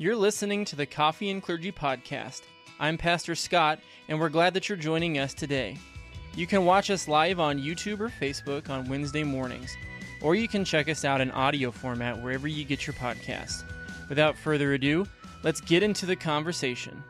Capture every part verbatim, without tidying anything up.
You're listening to the Coffee and Clergy Podcast. I'm Pastor Scott, and we're glad that you're joining us today. You can watch us live on YouTube or Facebook on Wednesday mornings, or you can check us out in audio format wherever you get your podcasts. Without further ado, let's get into the conversation.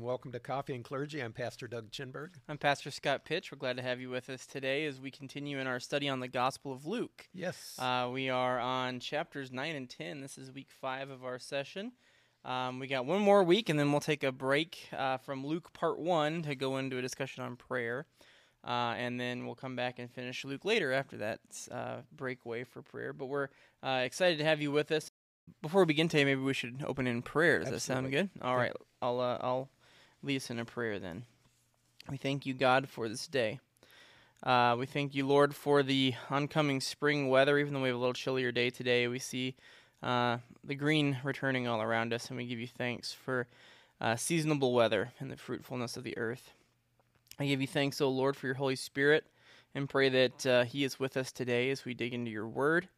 Welcome to Coffee and Clergy. I'm Pastor Doug Chinberg. I'm Pastor Scott Pitch. We're glad to have you with us today as we continue in our study on the Gospel of Luke. Yes. Uh, we are on chapters nine and ten. This is week five of our session. Um, we got one more week, and then we'll take a break uh, from Luke part one to go into a discussion on prayer. Uh, and then we'll come back and finish Luke later after that uh, breakaway for prayer. But we're uh, excited to have you with us. Before we begin today, maybe we should open in prayer. Does Absolutely. That sound good? All right. I'll... Uh, I'll Lead us in a prayer then. We thank you, God, for this day. Uh, we thank you, Lord, for the oncoming spring weather. Even though we have a little chillier day today, we see uh, the green returning all around us, and we give you thanks for uh, seasonable weather and the fruitfulness of the earth. I give you thanks, O Lord, for your Holy Spirit, and pray that uh, he is with us today as we dig into your word,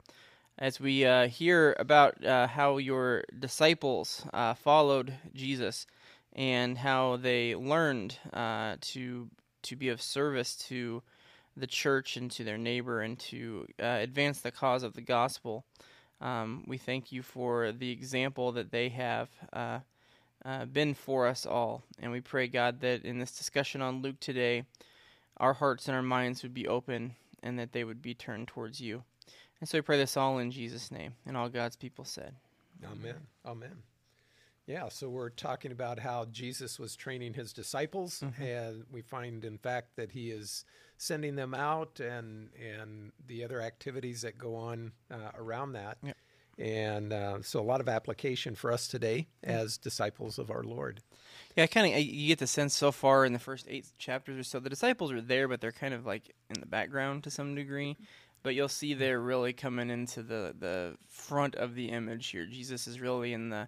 as we uh, hear about uh, how your disciples uh, followed Jesus and how they learned uh, to to be of service to the church and to their neighbor and to uh, advance the cause of the gospel. Um, we thank you for the example that they have uh, uh, been for us all. And we pray, God, that in this discussion on Luke today, our hearts and our minds would be open and that they would be turned towards you. And so we pray this all in Jesus' name, and all God's people said. Amen. Amen. Yeah, so we're talking about how Jesus was training his disciples, mm-hmm. and we find, in fact, that he is sending them out and and the other activities that go on uh, around that. Yep. And uh, so a lot of application for us today as disciples of our Lord. Yeah, I kind of you get the sense so far in the first eight chapters or so, the disciples are there, but they're kind of like in the background to some degree. But you'll see they're really coming into the, the front of the image here. Jesus is really in the...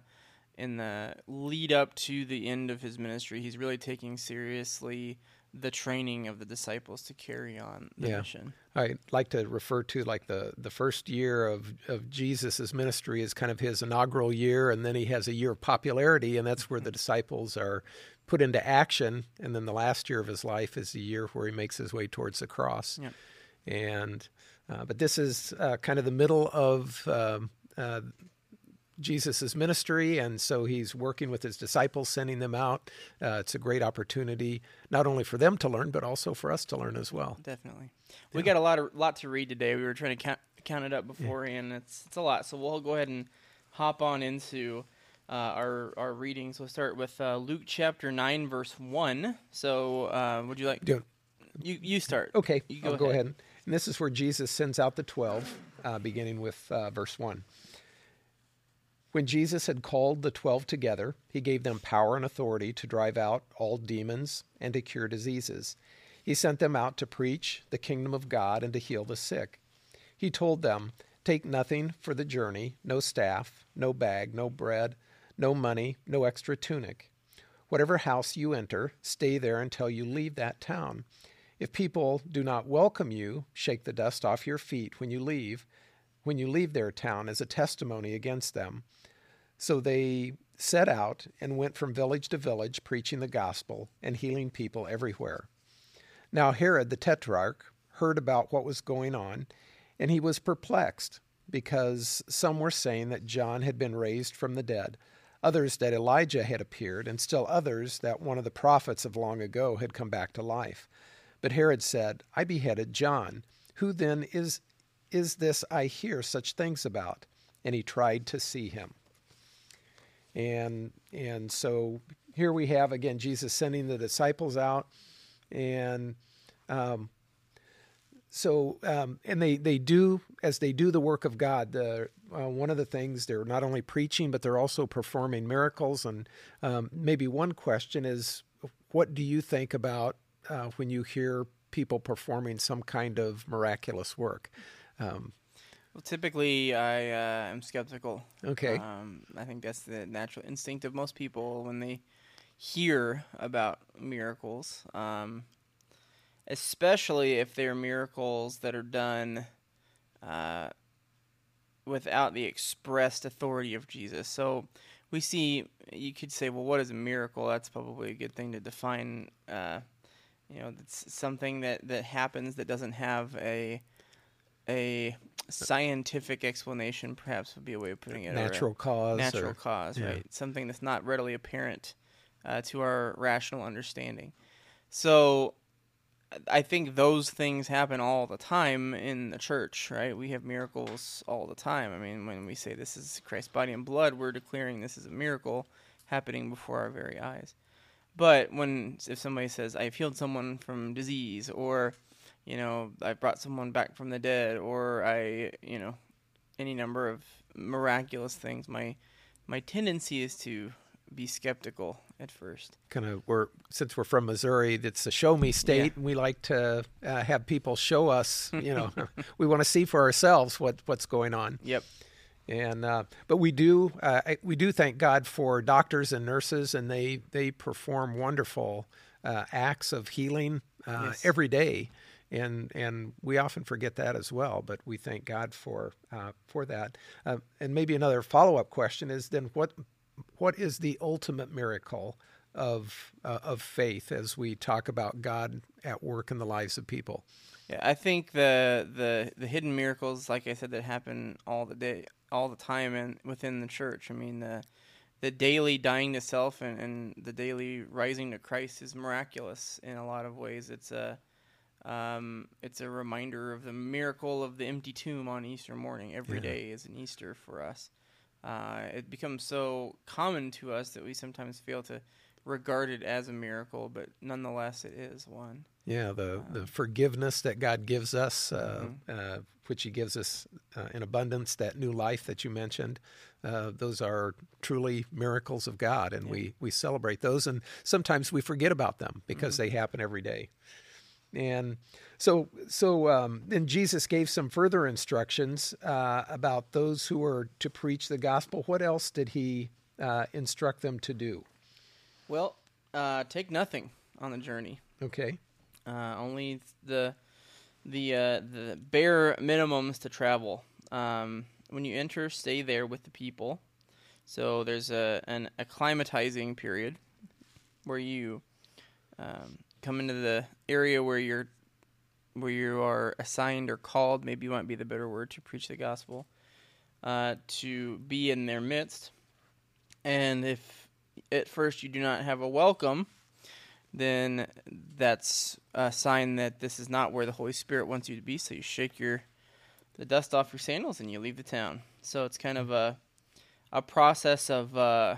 in the lead up to the end of his ministry, he's really taking seriously the training of the disciples to carry on the yeah. mission. I like to refer to like the, the first year of, of Jesus' ministry as kind of his inaugural year, and then he has a year of popularity, and that's where the disciples are put into action. And then the last year of his life is the year where he makes his way towards the cross. Yeah. And uh, but this is uh, kind of the middle of... Uh, uh, Jesus' ministry, and so he's working with his disciples, sending them out. Uh, it's a great opportunity, not only for them to learn, but also for us to learn as well. Definitely. Yeah. We got a lot of, lot to read today. We were trying to count, count it up beforehand. Yeah. It's it's a lot, so we'll go ahead and hop on into uh, our, our readings. We'll start with uh, Luke chapter nine, verse one. So uh, would you like... Yeah. You you start. Okay, you go I'll ahead. go ahead. And this is where Jesus sends out the twelve, uh, beginning with uh, verse one. When Jesus had called the twelve together, he gave them power and authority to drive out all demons and to cure diseases. He sent them out to preach the kingdom of God and to heal the sick. He told them, "Take nothing for the journey, no staff, no bag, no bread, no money, no extra tunic. Whatever house you enter, stay there until you leave that town. If people do not welcome you, shake the dust off your feet when you leave. When you leave their town as a testimony against them." So they set out and went from village to village, preaching the gospel and healing people everywhere. Now Herod the Tetrarch heard about what was going on, and he was perplexed, because some were saying that John had been raised from the dead, others that Elijah had appeared, and still others that one of the prophets of long ago had come back to life. But Herod said, "I beheaded John. Who then is Is this I hear such things about?" And he tried to see him. And and so here we have, again, Jesus sending the disciples out. And um, So, um, and they, they do, as they do the work of God, the, uh, one of the things, they're not only preaching, but they're also performing miracles. And um, maybe one question is, what do you think about uh, when you hear people performing some kind of miraculous work? Um, well, typically I uh, am skeptical. Okay. Um, I think that's the natural instinct of most people when they hear about miracles. Um Especially if they're miracles that are done uh, without the expressed authority of Jesus. So we see, you could say, well, what is a miracle? That's probably a good thing to define. Uh, you know, it's something that, that happens that doesn't have a a scientific explanation, perhaps would be a way of putting it. Natural cause. Natural cause, yeah. Right? Something that's not readily apparent uh, to our rational understanding. So I think those things happen all the time in the church, right? We have miracles all the time. I mean, when we say this is Christ's body and blood, we're declaring this is a miracle happening before our very eyes. But when, if somebody says, I've healed someone from disease, or, you know, I brought someone back from the dead, or I, you know, any number of miraculous things, my, my tendency is to be skeptical at first. Kind of, we're, since we're from Missouri, that's a show me state, yeah. And we like to uh, have people show us, you know, we want to see for ourselves what, what's going on. Yep. And, uh, but we do, uh, we do thank God for doctors and nurses, and they, they perform wonderful uh, acts of healing uh, yes. every day. And and we often forget that as well, but we thank God for, uh, for that. Uh, and maybe another follow-up question is then what, What is the ultimate miracle of uh, of faith as we talk about God at work in the lives of people? Yeah, I think the the the hidden miracles, like I said, that happen all the day, all the time, and within the church. I mean, the the daily dying to self and, and the daily rising to Christ is miraculous in a lot of ways. It's a um, it's a reminder of the miracle of the empty tomb on Easter morning. Every yeah. day is an Easter for us. Uh, it becomes so common to us that we sometimes fail to regard it as a miracle, but nonetheless, it is one. Yeah, the, um, the forgiveness that God gives us, uh, mm-hmm. uh, which He gives us uh, in abundance, that new life that you mentioned, uh, those are truly miracles of God, and yeah. we, we celebrate those, and sometimes we forget about them because mm-hmm. they happen every day. And so, so um, then Jesus gave some further instructions uh, about those who were to preach the gospel. What else did he uh, instruct them to do? Well, uh, take nothing on the journey. Okay. Uh, only the the uh, the bare minimums to travel. Um, when you enter, stay there with the people. So there's a an acclimatizing period where you. Um, Come into the area where you're, where you are assigned or called. Maybe might be the better word to preach the gospel, uh, to be in their midst. And if at first you do not have a welcome, then that's a sign that this is not where the Holy Spirit wants you to be. So you shake your the dust off your sandals and you leave the town. So it's kind of a a process of uh,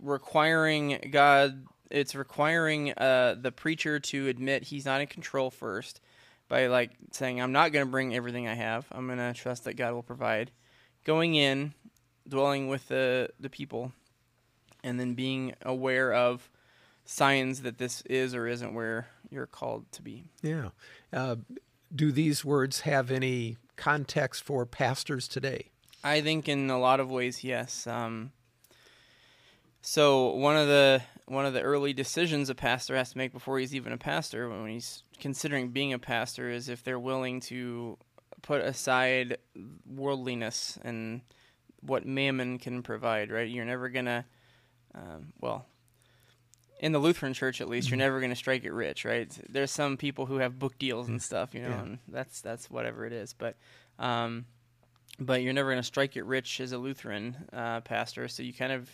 requiring God. It's requiring uh, the preacher to admit he's not in control first by, like, saying, I'm not going to bring everything I have. I'm going to trust that God will provide. Going in, dwelling with the, the people, and then being aware of signs that this is or isn't where you're called to be. Yeah. Uh, do these words have any context for pastors today? I think in a lot of ways, yes. Um, so one of the... One of the early decisions a pastor has to make before he's even a pastor, when he's considering being a pastor, is if they're willing to put aside worldliness and what mammon can provide, right? You're never going to, um, well, in the Lutheran church at least, you're never going to strike it rich, right? There's some people who have book deals and stuff, you know, yeah. and that's that's whatever it is. But, um, but you're never going to strike it rich as a Lutheran uh, pastor, so you kind of...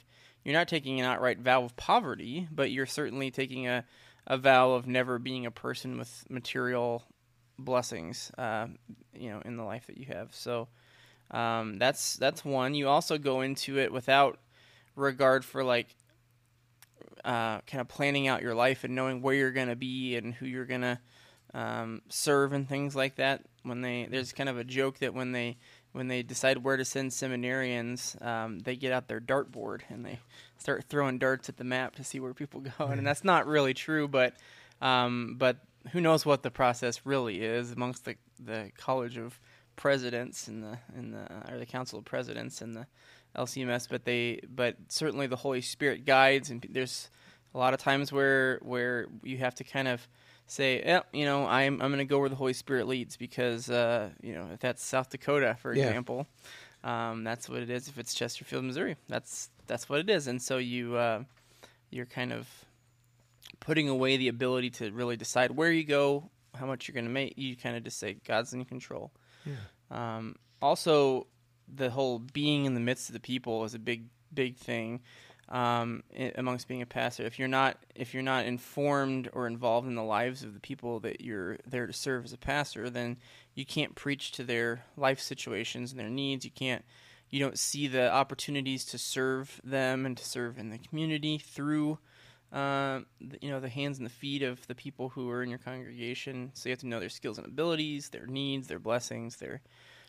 You're not taking an outright vow of poverty, but you're certainly taking a, a vow of never being a person with material blessings, uh, you know, in the life that you have. So um, that's that's one. You also go into it without regard for, like, uh, kind of planning out your life and knowing where you're going to be and who you're going to um, serve and things like that. When they there's kind of a joke that when they when they decide where to send seminarians, um, they get out their dartboard and they start throwing darts at the map to see where people go. And that's not really true, but um, but who knows what the process really is amongst the the College of Presidents and the and the or the Council of Presidents and the L C M S. But they but certainly the Holy Spirit guides, and there's a lot of times where where you have to kind of say, yeah, you know, I'm I'm going to go where the Holy Spirit leads, because, uh, you know, if that's South Dakota, for yeah. example, um, that's what it is. If it's Chesterfield, Missouri, that's that's what it is. And so you uh, you're kind of putting away the ability to really decide where you go, how much you're going to make. You kind of just say God's in control. Yeah. Um, also, the whole being in the midst of the people is a big big thing. Um, amongst being a pastor, if you're not if you're not informed or involved in the lives of the people that you're there to serve as a pastor, then you can't preach to their life situations and their needs. You can't you don't see the opportunities to serve them and to serve in the community through uh, you know the hands and the feet of the people who are in your congregation. So you have to know their skills and abilities, their needs, their blessings, their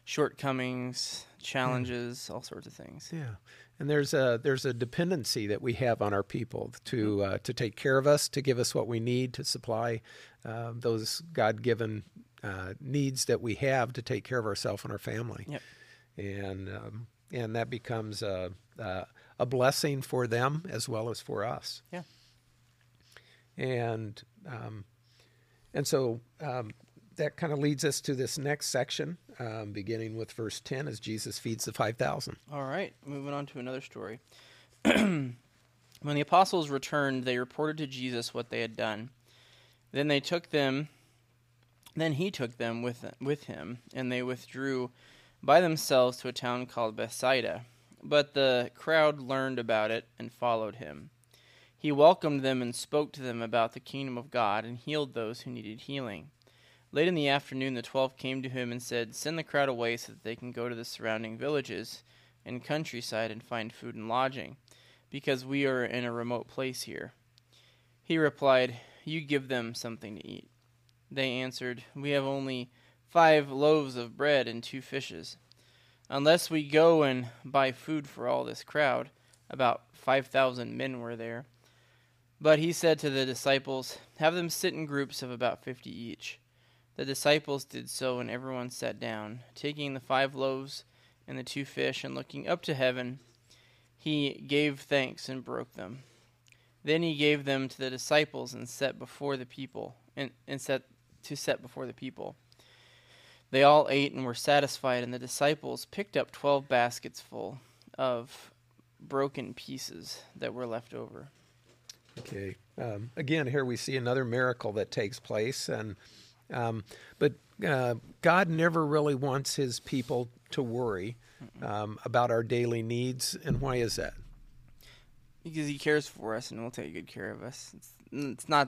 shortcomings, challenges, all sorts of things. Yeah, and there's a there's a dependency that we have on our people to uh, to take care of us, to give us what we need, to supply uh, those God-given uh, needs that we have to take care of ourselves and our family. Yep. And um, and that becomes a, a a blessing for them as well as for us. Yeah. And um, and so. Um, That kind of leads us to this next section, um, beginning with verse ten, as Jesus feeds the five thousand. All right, moving on to another story. When the apostles returned, they reported to Jesus what they had done. Then they took them, then he took them with with him, and they withdrew by themselves to a town called Bethsaida. But the crowd learned about it and followed him. He welcomed them and spoke to them about the kingdom of God and healed those who needed healing. Late in the afternoon, the twelve came to him and said, "Send the crowd away so that they can go to the surrounding villages and countryside and find food and lodging, because we are in a remote place here." He replied, "You give them something to eat." They answered, "We have only five loaves of bread and two fishes. Unless we go and buy food for all this crowd," about five thousand men were there. But he said to the disciples, "Have them sit in groups of about fifty each." The disciples did so, and everyone sat down. Taking the five loaves and the two fish, and looking up to heaven, he gave thanks and broke them. Then he gave them to the disciples and set before the people, and, and set to set before the people. They all ate and were satisfied, and the disciples picked up twelve baskets full of broken pieces that were left over. Okay. Um, again, here we see another miracle that takes place, and Um, but uh, God never really wants his people to worry um, about our daily needs. And why is that? Because he cares for us and will take good care of us. It's, it's not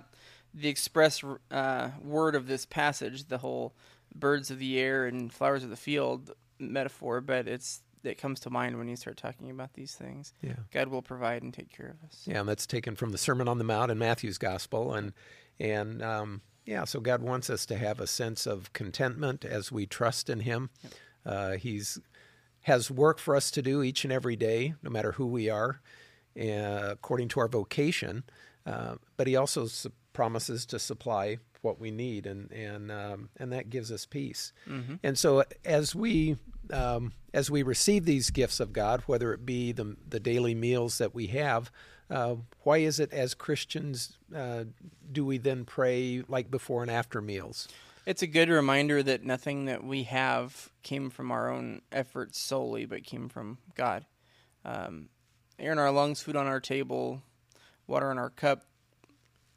the express uh, word of this passage, the whole birds of the air and flowers of the field metaphor, but it's that comes to mind when you start talking about these things. Yeah. God will provide and take care of us. Yeah, and that's taken from the Sermon on the Mount in Matthew's Gospel. And, and um Yeah, so God wants us to have a sense of contentment as we trust in him. Yep. Uh, he's has work for us to do each and every day, no matter who we are, uh, according to our vocation. Uh, but he also su- promises to supply what we need, and and um, and that gives us peace. Mm-hmm. And so as we um, as we receive these gifts of God, whether it be the the daily meals that we have, Uh, why is it as Christians uh, do we then pray like before and after meals? It's a good reminder that nothing that we have came from our own efforts solely, but came from God. Um, air in our lungs, food on our table, water in our cup,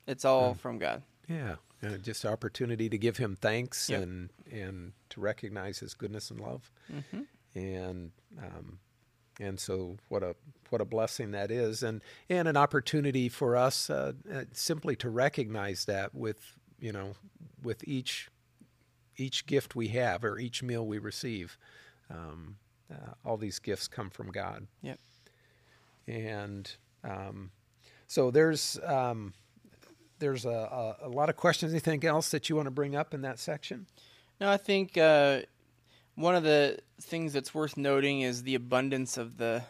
it's all mm. from God. Yeah, uh, just an opportunity to give him thanks yep. and and to recognize his goodness and love. Mm-hmm. And um And so what a what a blessing that is, and, and an opportunity for us uh, uh, simply to recognize that with, you know, with each each gift we have or each meal we receive. Um, uh, all these gifts come from God. Yep. And um, so there's um, there's a, a, a lot of questions. Anything else that you want to bring up in that section? No, I think uh, one of the things that's worth noting is the abundance of the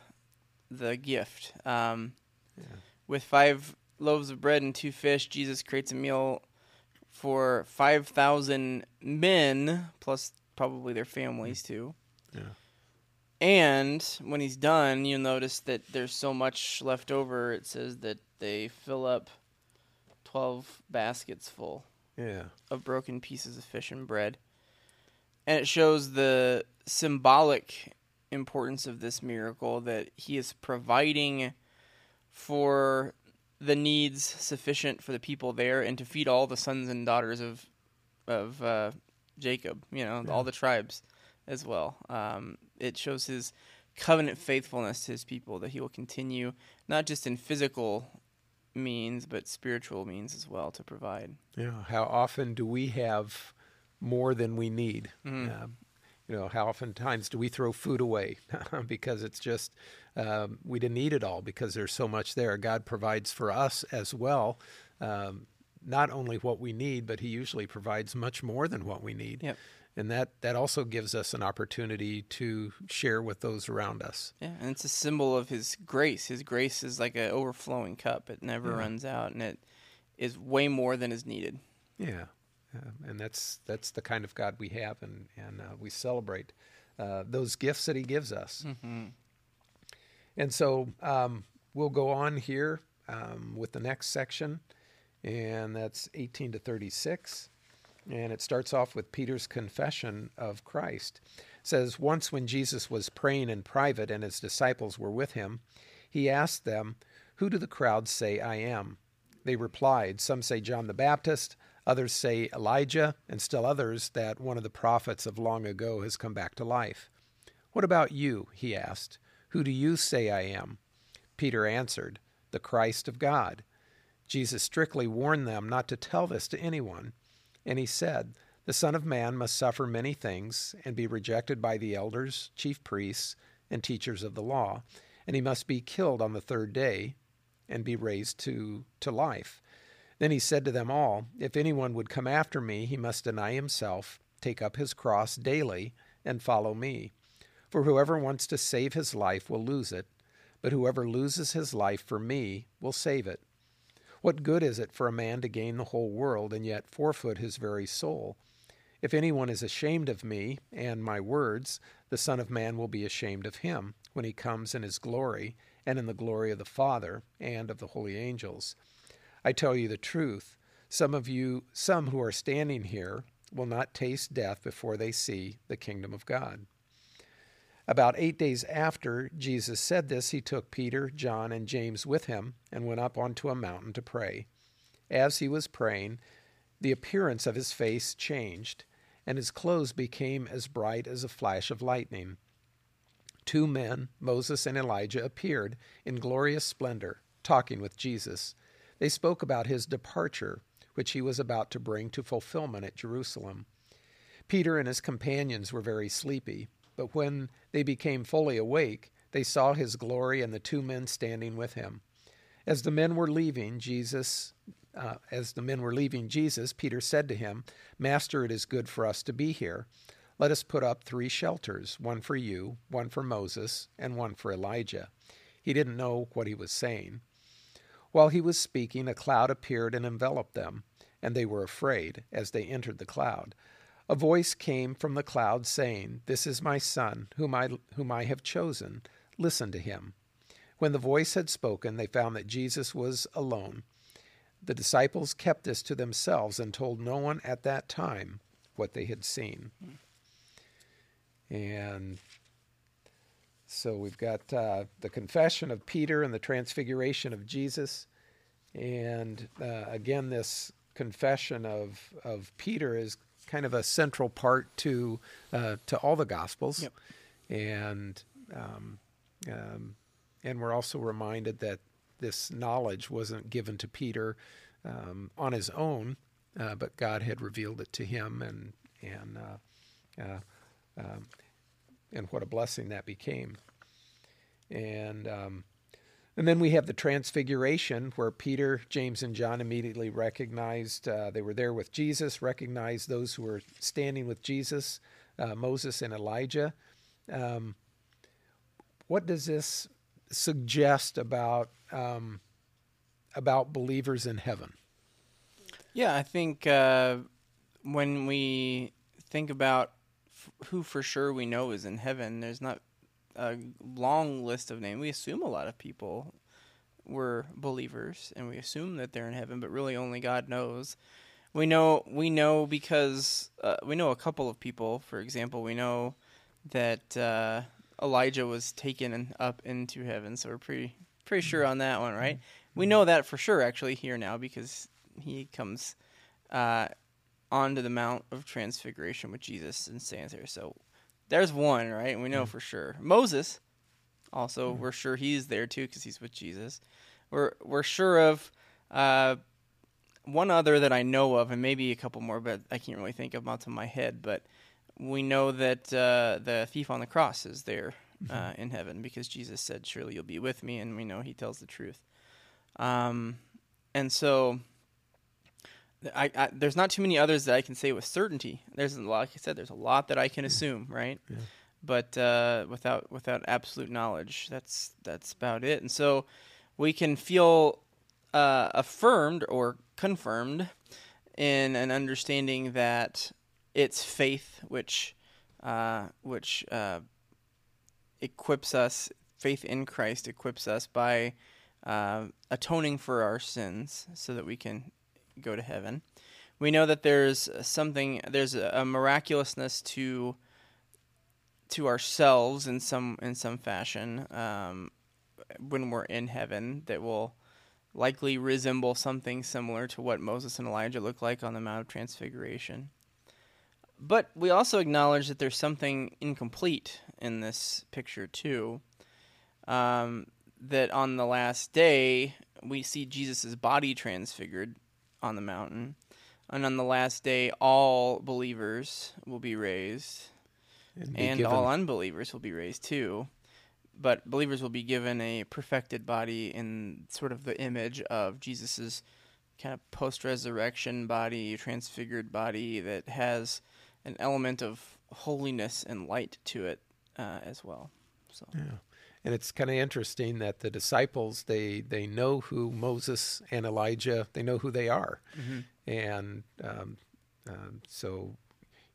the gift. Um, yeah. With five loaves of bread and two fish, Jesus creates a meal for five thousand men, plus probably their families too. Yeah. And when he's done, you'll notice that there's so much left over. It says that they fill up twelve baskets full yeah. of broken pieces of fish and bread. And it shows the symbolic importance of this miracle, that he is providing for the needs sufficient for the people there and to feed all the sons and daughters of of uh, Jacob, you know, yeah. all the tribes as well. Um, it shows his covenant faithfulness to his people, that he will continue not just in physical means but spiritual means as well to provide. Yeah, how often do we have more than we need? Mm-hmm. Um, you know, how oftentimes do we throw food away because it's just um, we didn't eat it all because there's so much there. God provides for us as well, um, not only what we need, but he usually provides much more than what we need. Yep. And that, that also gives us an opportunity to share with those around us. Yeah, and it's a symbol of his grace. His grace is like an overflowing cup. It never mm-hmm. runs out, and it is way more than is needed. Yeah. Uh, and that's that's the kind of God we have, and, and uh, we celebrate uh, those gifts that he gives us. Mm-hmm. And so um, we'll go on here um, with the next section, and that's eighteen to thirty-six. And it starts off with Peter's confession of Christ. It says, once when Jesus was praying in private and his disciples were with him, he asked them, who do the crowds say I am? They replied, some say John the Baptist, others say Elijah, and still others that one of the prophets of long ago has come back to life. What about you? He asked. Who do you say I am? Peter answered, the Christ of God. Jesus strictly warned them not to tell this to anyone. And he said, the Son of Man must suffer many things and be rejected by the elders, chief priests, and teachers of the law. And he must be killed on the third day and be raised to, to life. Then he said to them all, if anyone would come after me, he must deny himself, take up his cross daily, and follow me. For whoever wants to save his life will lose it, but whoever loses his life for me will save it. What good is it for a man to gain the whole world and yet forfeit his very soul? If anyone is ashamed of me and my words, the Son of Man will be ashamed of him when he comes in his glory and in the glory of the Father and of the holy angels. I tell you the truth, some of you, some who are standing here, will not taste death before they see the kingdom of God. About eight days after Jesus said this, he took Peter, John, and James with him and went up onto a mountain to pray. As he was praying, the appearance of his face changed, and his clothes became as bright as a flash of lightning. Two men, Moses and Elijah, appeared in glorious splendor, talking with Jesus. They spoke about his departure, which he was about to bring to fulfillment at Jerusalem. Peter and his companions were very sleepy, but when they became fully awake, they saw his glory and the two men standing with him. As the men were leaving Jesus, uh, as the men were leaving Jesus, Peter said to him, Master, it is good for us to be here. Let us put up three shelters, one for you, one for Moses, and one for Elijah. He didn't know what he was saying. While he was speaking, a cloud appeared and enveloped them, and they were afraid as they entered the cloud. A voice came from the cloud saying, This is my son, whom I, whom I have chosen. Listen to him. When the voice had spoken, they found that Jesus was alone. The disciples kept this to themselves and told no one at that time what they had seen. And so we've got uh, the confession of Peter and the transfiguration of Jesus. And uh, again, this confession of of Peter is kind of a central part to uh, to all the Gospels. Yep. And, um, um, and we're also reminded that this knowledge wasn't given to Peter um, on his own, uh, but God had revealed it to him, and and uh, uh, um, and what a blessing that became. And um, And then we have the Transfiguration, where Peter, James, and John immediately recognized, uh, they were there with Jesus, recognized those who were standing with Jesus, uh, Moses and Elijah. Um, what does this suggest about um, about believers in heaven? Yeah, I think uh, when we think about f- who for sure we know is in heaven, there's not a long list of names. We assume a lot of people were believers, and we assume that they're in heaven, but really only God knows. We know we know because uh, we know a couple of people. For example, we know that uh, Elijah was taken up into heaven, so we're pretty pretty sure on that one, right? We know that for sure, actually, here now, because he comes uh, onto the Mount of Transfiguration with Jesus and stands there. So there's one, right? We know mm. for sure. Moses, also, mm. we're sure he's there too because he's with Jesus. We're we're sure of uh, one other that I know of, and maybe a couple more, but I can't really think of them out of my head. But we know that uh, the thief on the cross is there mm-hmm. uh, in heaven because Jesus said, "Surely you'll be with me," and we know he tells the truth. Um, and so I, I, there's not too many others that I can say with certainty. There's a lot, like I said, there's a lot that I can assume, right? Yeah. But uh, without without absolute knowledge, that's that's about it. And so we can feel uh, affirmed or confirmed in an understanding that it's faith which uh, which uh, equips us. Faith in Christ equips us by uh, atoning for our sins, so that we can go to heaven. We know that there's something, there's a, a miraculousness to to ourselves in some in some fashion um, when we're in heaven that will likely resemble something similar to what Moses and Elijah looked like on the Mount of Transfiguration. But we also acknowledge that there's something incomplete in this picture too. Um, that on the last day we see Jesus's body transfigured on the mountain, and on the last day all believers will be raised, and, be and all unbelievers will be raised too, but believers will be given a perfected body in sort of the image of Jesus's kind of post-resurrection body, transfigured body that has an element of holiness and light to it uh, as well. So yeah. And it's kind of interesting that the disciples, they they know who Moses and Elijah, they know who they are. Mm-hmm. And um, um, so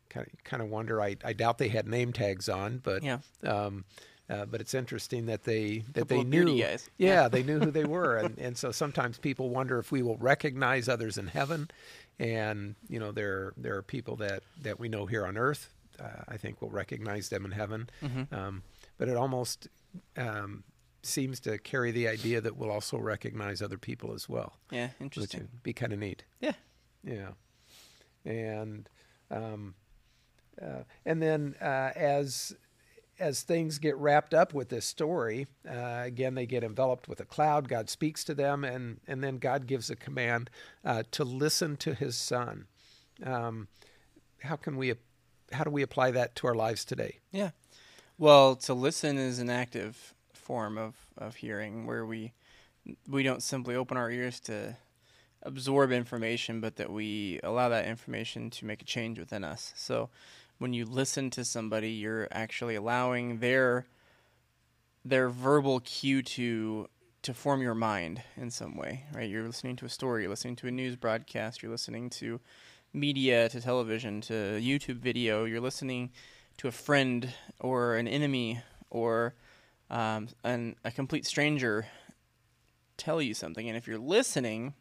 kind of, kind of wonder, I, I doubt they had name tags on, but yeah. um, uh, but it's interesting that they that they knew. Yeah, yeah, they knew who they were. And, and so sometimes people wonder if we will recognize others in heaven. And, you know, there, there are people that, that we know here on earth, uh, I think we'll recognize them in heaven. Mm-hmm. Um, but it almost... Um, seems to carry the idea that we'll also recognize other people as well. Yeah, interesting. Which would be kind of neat. Yeah, yeah. And um, uh, and then uh, as as things get wrapped up with this story, uh, again they get enveloped with a cloud. God speaks to them, and and then God gives a command uh, to listen to His Son. Um, how can we? How do we apply that to our lives today? Yeah. Well, to listen is an active form of, of hearing, where we we don't simply open our ears to absorb information, but that we allow that information to make a change within us. So when you listen to somebody, you're actually allowing their their verbal cue to to form your mind in some way, right? You're listening to a story, you're listening to a news broadcast, you're listening to media, to television, to YouTube video, you're listening to a friend or an enemy or um, an, a complete stranger tell you something. And if you're listening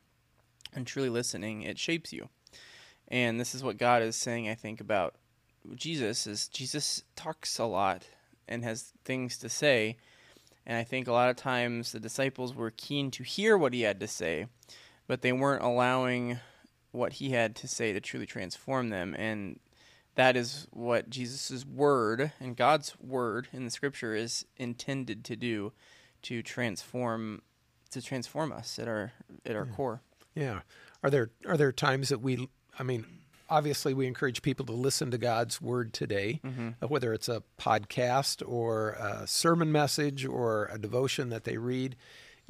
and truly listening, it shapes you. And this is what God is saying, I think, about Jesus, is Jesus talks a lot and has things to say. And I think a lot of times the disciples were keen to hear what he had to say, but they weren't allowing what he had to say to truly transform them. And that is what Jesus' word and God's word in the scripture is intended to do, to transform to transform us at our at our yeah. core. Yeah. Are there are there times that we, I mean, obviously we encourage people to listen to God's word today, mm-hmm. uh, whether it's a podcast or a sermon message or a devotion that they read.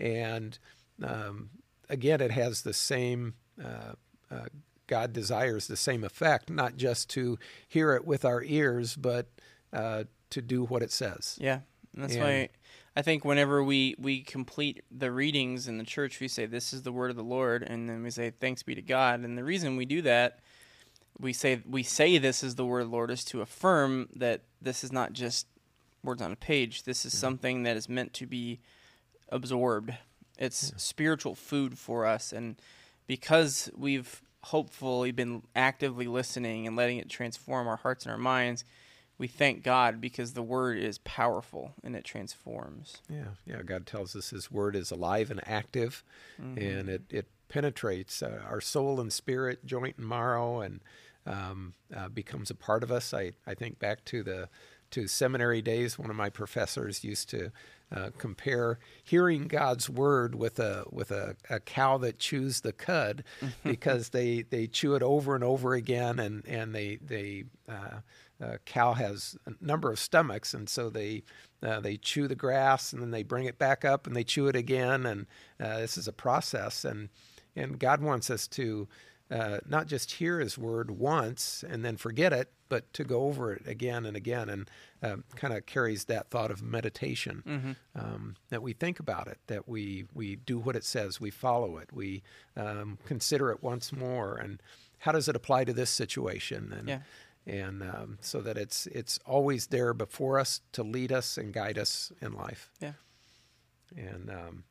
And um, again, it has the same, uh, uh, God desires the same effect, not just to hear it with our ears, but uh, to do what it says. Yeah, and that's and, why I think whenever we, we complete the readings in the church, we say, this is the word of the Lord, and then we say, thanks be to God. And the reason we do that, we say we say this is the word of the Lord, is to affirm that this is not just words on a page. This is yeah. something that is meant to be absorbed. It's yeah. spiritual food for us, and because we've hopefully been actively listening and letting it transform our hearts and our minds, we thank God because the word is powerful and it transforms. Yeah, yeah. God tells us His word is alive and active, mm-hmm. and it it penetrates uh, our soul and spirit, joint and marrow, and um, uh, becomes a part of us. I I think back to the to seminary days. One of my professors used to Uh, compare hearing God's word with a with a, a cow that chews the cud, because they, they chew it over and over again, and and they they uh, uh, cow has a number of stomachs, and so they uh, they chew the grass and then they bring it back up and they chew it again, and uh, this is a process, and and God wants us to uh, not just hear His word once and then forget it, but to go over it again and again, and um, kind of carries that thought of meditation, mm-hmm. um, that we think about it, that we we do what it says, we follow it, we um, consider it once more, and how does it apply to this situation? And yeah. and um, so that it's it's always there before us to lead us and guide us in life. Yeah. And um,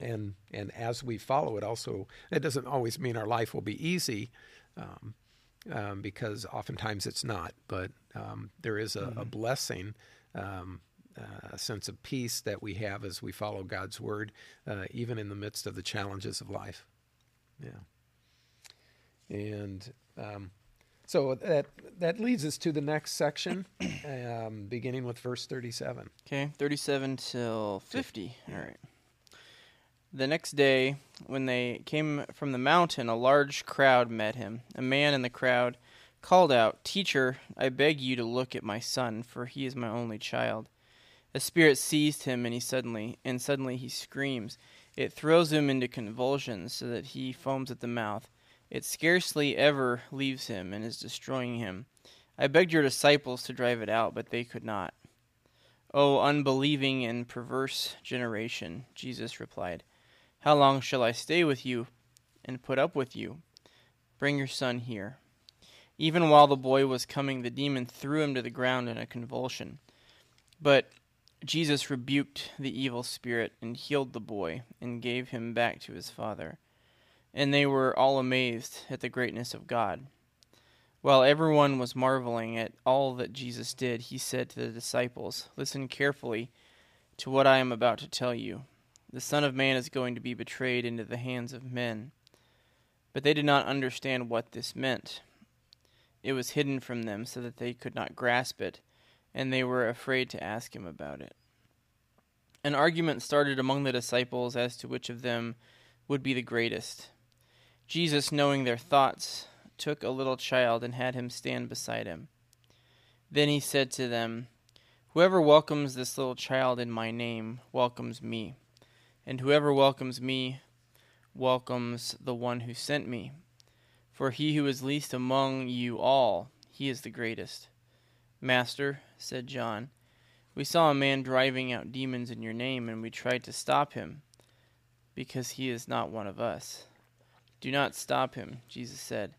and and as we follow it, also, it doesn't always mean our life will be easy. Um, Um, because oftentimes it's not, but um, there is a, mm-hmm. a blessing, um, uh, a sense of peace that we have as we follow God's word, uh, even in the midst of the challenges of life. Yeah. And um, so that that leads us to the next section, um, beginning with verse thirty-seven. Okay, thirty-seven till fifty. Yeah. All right. The next day, when they came from the mountain, a large crowd met him. A man in the crowd called out, "Teacher, I beg you to look at my son, for he is my only child." A spirit seized him, and he suddenly, and suddenly he screams. It throws him into convulsions so that he foams at the mouth. It scarcely ever leaves him and is destroying him. I begged your disciples to drive it out, but they could not. "O unbelieving and perverse generation," Jesus replied, "how long shall I stay with you and put up with you? Bring your son here." Even while the boy was coming, the demon threw him to the ground in a convulsion. But Jesus rebuked the evil spirit and healed the boy and gave him back to his father. And they were all amazed at the greatness of God. While everyone was marveling at all that Jesus did, he said to the disciples, "Listen carefully to what I am about to tell you. The Son of Man is going to be betrayed into the hands of men." But they did not understand what this meant. It was hidden from them so that they could not grasp it, and they were afraid to ask him about it. An argument started among the disciples as to which of them would be the greatest. Jesus, knowing their thoughts, took a little child and had him stand beside him. Then he said to them, "Whoever welcomes this little child in my name welcomes me. And whoever welcomes me welcomes the one who sent me. For he who is least among you all, he is the greatest." "Master," said John, "we saw a man driving out demons in your name, and we tried to stop him, because he is not one of us." "Do not stop him," Jesus said,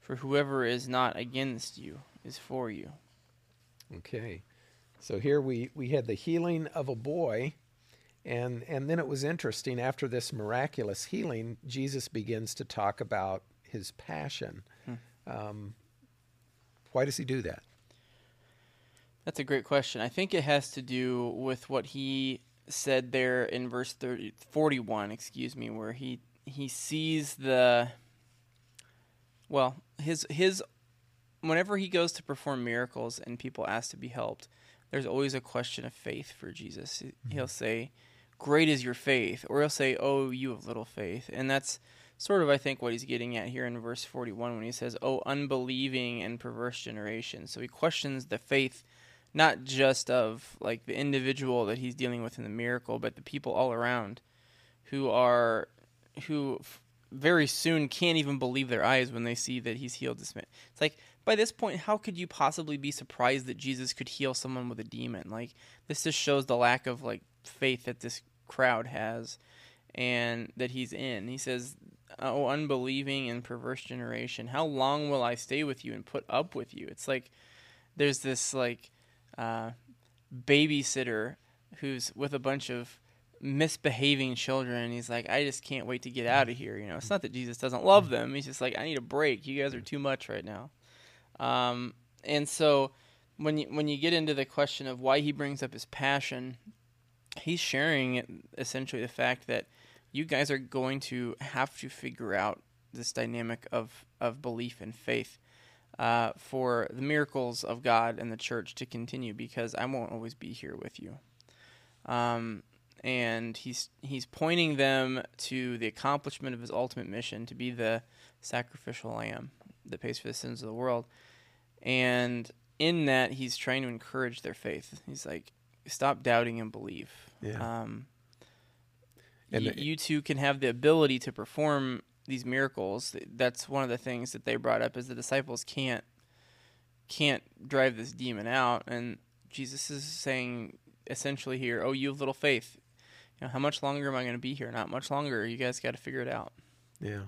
"for whoever is not against you is for you." Okay, so here we, we had the healing of a boy. And and then it was interesting, after this miraculous healing, Jesus begins to talk about his passion. Hmm. Um, why does he do that? That's a great question. I think it has to do with what he said there in verse thirty, forty-one, excuse me, where he, he sees the, well, his his whenever he goes to perform miracles and people ask to be helped, there's always a question of faith for Jesus. Hmm. He'll say, "Great is your faith," or he'll say, "Oh, you have little faith." And that's sort of, I think, what he's getting at here in verse forty-one when he says, "Oh, unbelieving and perverse generation." So he questions the faith, not just of like the individual that he's dealing with in the miracle, but the people all around. who are who very soon can't even believe their eyes when they see that he's healed this man. It's like, by this point, how could you possibly be surprised that Jesus could heal someone with a demon? Like, this just shows the lack of, like, faith that this crowd has and that he's in. He says, "Oh, unbelieving and perverse generation, how long will I stay with you and put up with you?" It's like there's this, like, uh, babysitter who's with a bunch of misbehaving children, and he's like, "I just can't wait to get out of here." You know, it's not that Jesus doesn't love them. He's just like, "I need a break. You guys are too much right now." Um, and so when you, when you get into the question of why he brings up his passion, he's sharing essentially the fact that you guys are going to have to figure out this dynamic of, of belief and faith uh, for the miracles of God and the church to continue, because I won't always be here with you. Um, and he's he's pointing them to the accomplishment of his ultimate mission to be the sacrificial lamb that pays for the sins of the world. And in that, he's trying to encourage their faith. He's like, stop doubting and believe. Yeah. Um, and y- the, you two can have the ability to perform these miracles. That's one of the things that they brought up, is the disciples can't can't drive this demon out. And Jesus is saying essentially here, "Oh, you have little faith. You know, how much longer am I going to be here? Not much longer. You guys got to figure it out." Yeah.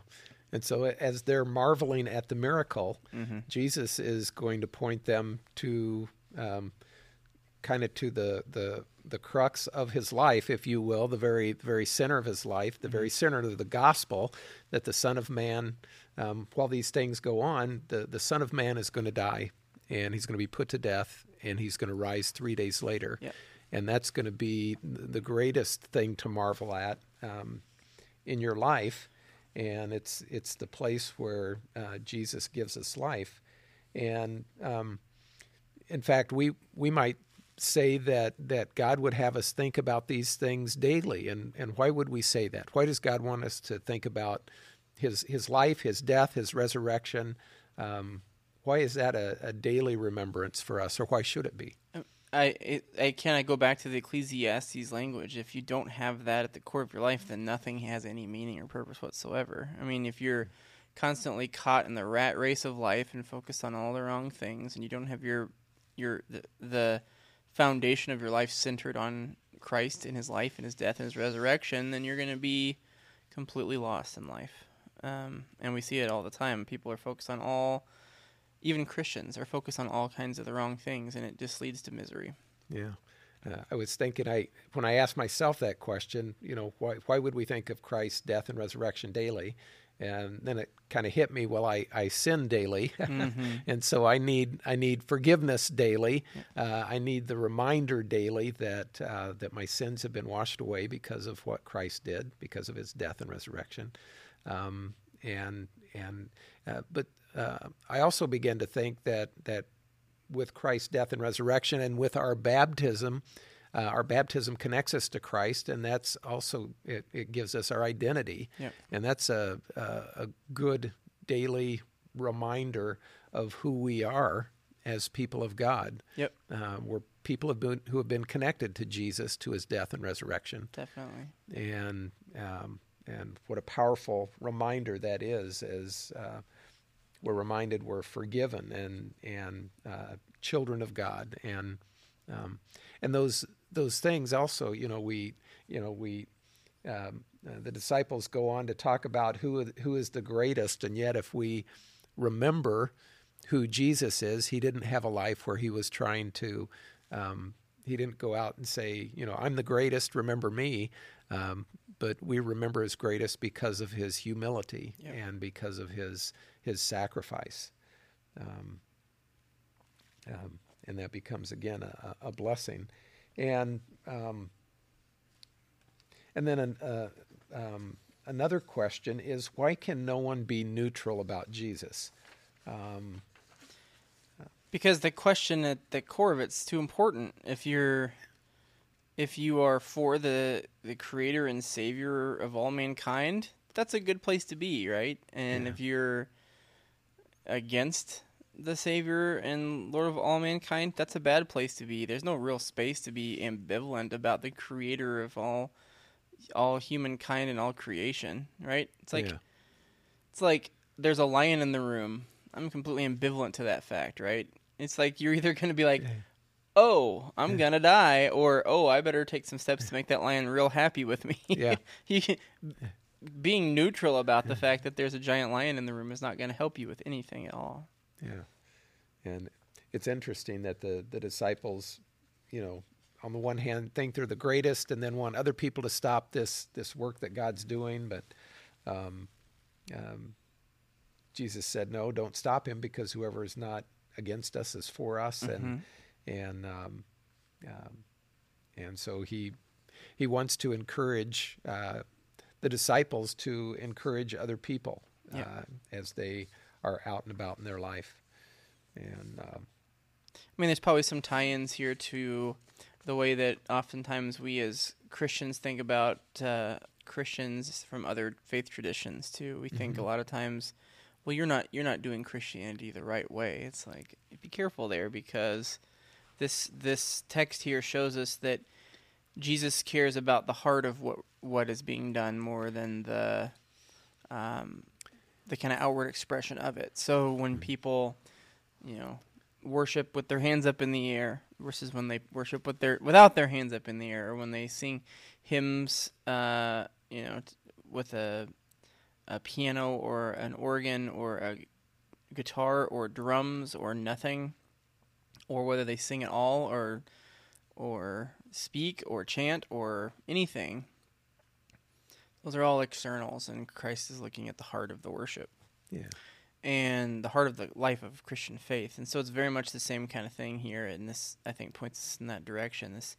And so as they're marveling at the miracle, mm-hmm. Jesus is going to point them to um, kind of to the, the the crux of his life, if you will, the very very center of his life, the mm-hmm. very center of the gospel, that the Son of Man, um, while these things go on, the, the Son of Man is going to die, and he's going to be put to death, and he's going to rise three days later. Yep. And that's going to be the greatest thing to marvel at um, in your life. And it's it's the place where uh, Jesus gives us life, and um, in fact, we we might say that that God would have us think about these things daily. And and why would we say that? Why does God want us to think about his his life, his death, his resurrection? Um, why is that a, a daily remembrance for us, or why should it be? I it, I can I go back to the Ecclesiastes language. If you don't have that at the core of your life, then nothing has any meaning or purpose whatsoever. I mean, if you're constantly caught in the rat race of life and focused on all the wrong things, and you don't have your your the, the foundation of your life centered on Christ and his life and his death and his resurrection, then you're going to be completely lost in life. Um, and we see it all the time. People are focused on all... Even Christians are focused on all kinds of the wrong things, and it just leads to misery. Yeah. Uh, I was thinking, I when I asked myself that question, you know, why why would we think of Christ's death and resurrection daily? And then it kind of hit me, well, I, I sin daily, mm-hmm. and so I need I need forgiveness daily. Uh, I need the reminder daily that uh, that my sins have been washed away because of what Christ did, because of his death and resurrection. Um, and and uh, but. Uh, I also began to think that that with Christ's death and resurrection, and with our baptism, uh, our baptism connects us to Christ, and that's also it, it gives us our identity, yep. and that's a, a a good daily reminder of who we are as people of God. Yep, uh, we're people have been, who have been connected to Jesus, to his death and resurrection. Definitely, and um, and what a powerful reminder that is, as uh, we're reminded we're forgiven and and uh, children of God, and um, and those those things also, you know, we you know we um, uh, the disciples go on to talk about who who is the greatest, and yet if we remember who Jesus is, he didn't have a life where he was trying to um, he didn't go out and say, you know, "I'm the greatest, remember me." Um, but we remember his greatest because of his humility, yep. and because of his his sacrifice. Um, um, and that becomes, again, a, a blessing. And um, and then an, uh, um, another question is, why can no one be neutral about Jesus? Um, because the question at the core of it's too important. If you're... If you are for the the creator and savior of all mankind, that's a good place to be, right? And yeah. if you're against the savior and Lord of all mankind, that's a bad place to be. There's no real space to be ambivalent about the creator of all all humankind and all creation, right? It's like, yeah. it's like there's a lion in the room. I'm completely ambivalent to that fact, right? It's like you're either going to be like, oh, I'm going to die, or, oh, I better take some steps to make that lion real happy with me. Yeah. you can, being neutral about the fact that there's a giant lion in the room is not going to help you with anything at all. Yeah. And it's interesting that the, the disciples, you know, on the one hand think they're the greatest and then want other people to stop this this work that God's doing. But um, um, Jesus said, no, don't stop him, because whoever is not against us is for us. Mm-hmm. And and um, um, and so he he wants to encourage uh, the disciples to encourage other people yeah. uh, as they are out and about in their life. And um, I mean, there's probably some tie-ins here to the way that oftentimes we as Christians think about uh, Christians from other faith traditions too. We think mm-hmm. a lot of times, well, you're not you're not doing Christianity the right way. It's like, be careful there, because this this text here shows us that Jesus cares about the heart of what what is being done more than the um, the kind of outward expression of it. So when people, you know, worship with their hands up in the air versus when they worship with their without their hands up in the air, or when they sing hymns, uh, you know, t- with a a piano or an organ or a guitar or drums or nothing, or whether they sing at all or or speak or chant or anything. Those are all externals, and Christ is looking at the heart of the worship. Yeah. And the heart of the life of Christian faith. And so it's very much the same kind of thing here, and this, I think, points us in that direction, this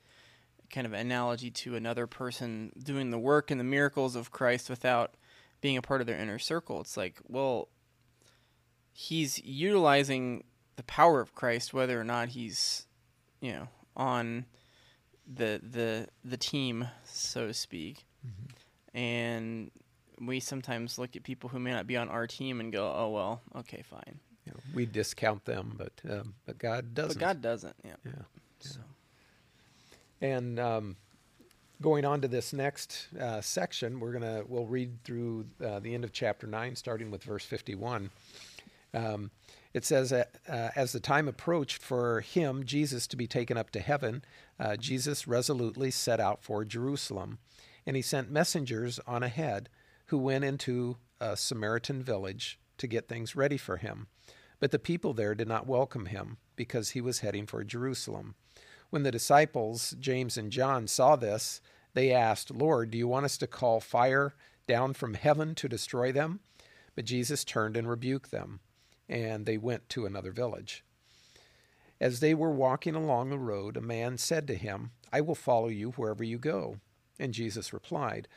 kind of analogy to another person doing the work and the miracles of Christ without being a part of their inner circle. It's like, well, he's utilizing the power of Christ whether or not he's, you know, on the the the team, so to speak. Mm-hmm. And we sometimes look at people who may not be on our team and go, "Oh well, okay, fine." Yeah, we discount them, but um, but God doesn't. But God doesn't. Yeah. Yeah. So. And um, going on to this next uh, section, we're gonna we'll read through uh, the end of chapter nine, starting with verse fifty-one. Um, it says, uh, uh, as the time approached for him, Jesus, to be taken up to heaven, uh, Jesus resolutely set out for Jerusalem, and he sent messengers on ahead, who went into a Samaritan village to get things ready for him. But the people there did not welcome him, because he was heading for Jerusalem. When the disciples, James and John, saw this, they asked, "Lord, do you want us to call fire down from heaven to destroy them?" But Jesus turned and rebuked them, and they went to another village. As they were walking along the road, a man said to him, "I will follow you wherever you go." And Jesus replied,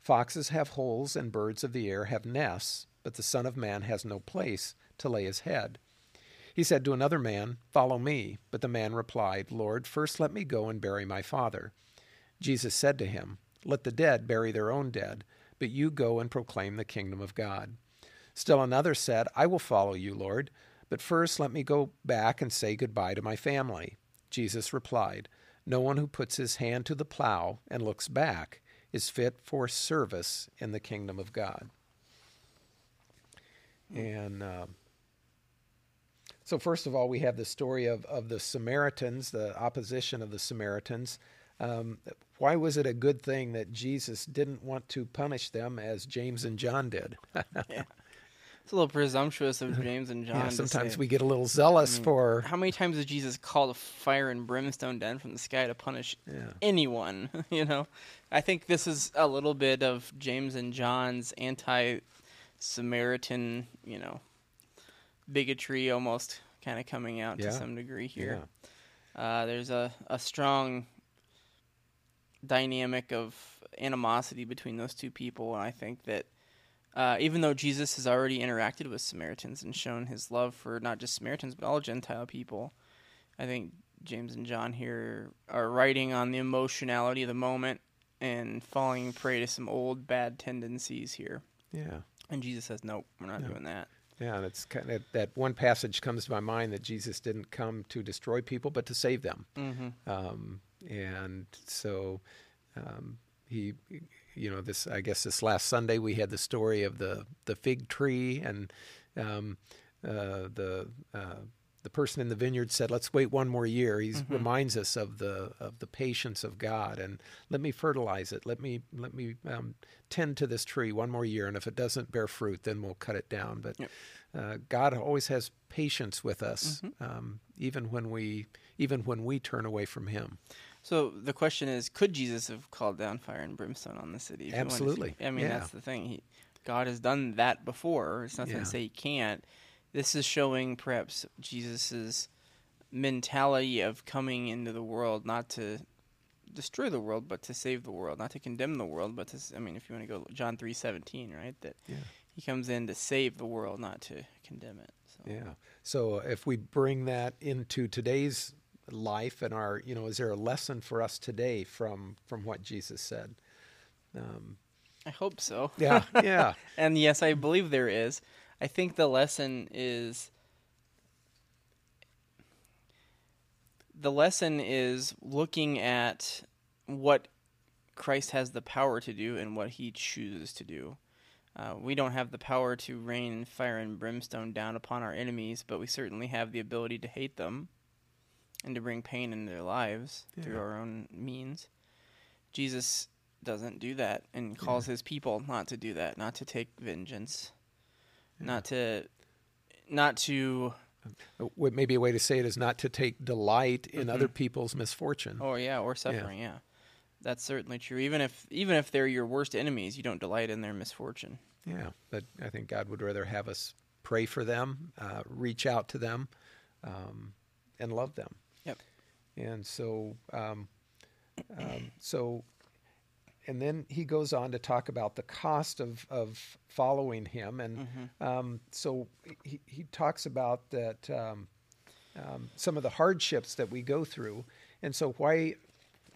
"Foxes have holes and birds of the air have nests, but the Son of Man has no place to lay his head." He said to another man, "Follow me." But the man replied, "Lord, first let me go and bury my father." Jesus said to him, "Let the dead bury their own dead, but you go and proclaim the kingdom of God." Still another said, "I will follow you, Lord, but first let me go back and say goodbye to my family." Jesus replied, "No one who puts his hand to the plow and looks back is fit for service in the kingdom of God." And um, so first of all, we have the story of, of the Samaritans, the opposition of the Samaritans. Um, why was it a good thing that Jesus didn't want to punish them as James and John did? Yeah. It's a little presumptuous of James and John. Yeah, sometimes we get a little zealous I mean, for... How many times did Jesus call the fire and brimstone down from the sky to punish yeah. anyone? You know, I think this is a little bit of James and John's anti-Samaritan, you know, bigotry almost kind of coming out yeah. to some degree here. Yeah. Uh, there's a, a strong dynamic of animosity between those two people, and I think that Uh, even though Jesus has already interacted with Samaritans and shown his love for not just Samaritans, but all Gentile people, I think James and John here are riding on the emotionality of the moment and falling prey to some old bad tendencies here. Yeah. And Jesus says, nope, we're not no. doing that. Yeah, that's kind of, that one passage comes to my mind, that Jesus didn't come to destroy people, but to save them. Mm-hmm. Um, and so... Um, he, you know, this, I guess this last Sunday we had the story of the, the fig tree, and um, uh, the uh, the person in the vineyard said, "Let's wait one more year." He mm-hmm. reminds us of the of the patience of God, and let me fertilize it. Let me let me um, tend to this tree one more year, and if it doesn't bear fruit, then we'll cut it down. But yep. uh, God always has patience with us, mm-hmm. um, even when we even when we turn away from Him. So the question is, could Jesus have called down fire and brimstone on the city? If Absolutely. I mean, yeah. that's the thing. He, God has done that before. It's not yeah. going to say He can't. This is showing perhaps Jesus's mentality of coming into the world, not to destroy the world, but to save the world, not to condemn the world, but to, I mean, if you want to go John three seventeen, right? That yeah. He comes in to save the world, not to condemn it. So. Yeah. So if we bring that into today's life and our, you know, is there a lesson for us today from from what Jesus said? Um, I hope so. Yeah, yeah. And yes, I believe there is. I think the lesson is the lesson is looking at what Christ has the power to do and what He chooses to do. Uh, we don't have the power to rain fire and brimstone down upon our enemies, but we certainly have the ability to hate them and to bring pain into their lives yeah. through our own means. Jesus doesn't do that and calls yeah. His people not to do that, not to take vengeance, yeah. not to, not to... Maybe a way to say it is not to take delight in mm-hmm. other people's misfortune. Oh, yeah, or suffering, yeah. yeah. That's certainly true. Even if even if they're your worst enemies, you don't delight in their misfortune. Yeah, but I think God would rather have us pray for them, uh, reach out to them, um, and love them. And so, um, um, so, and then he goes on to talk about the cost of, of following him. And mm-hmm. um, so he, he talks about that um, um, some of the hardships that we go through. And so why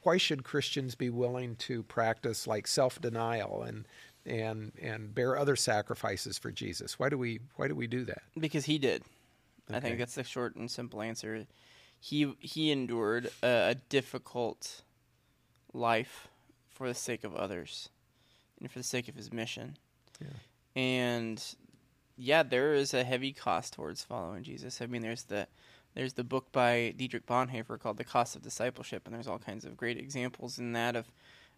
why should Christians be willing to practice like self-denial and and and bear other sacrifices for Jesus? Why do we why do we do that? Because he did. Okay. I think that's the short and simple answer. He he endured a, a difficult life for the sake of others and for the sake of his mission. Yeah. And yeah, there is a heavy cost towards following Jesus. I mean, there's the there's the book by Dietrich Bonhoeffer called The Cost of Discipleship, and there's all kinds of great examples in that of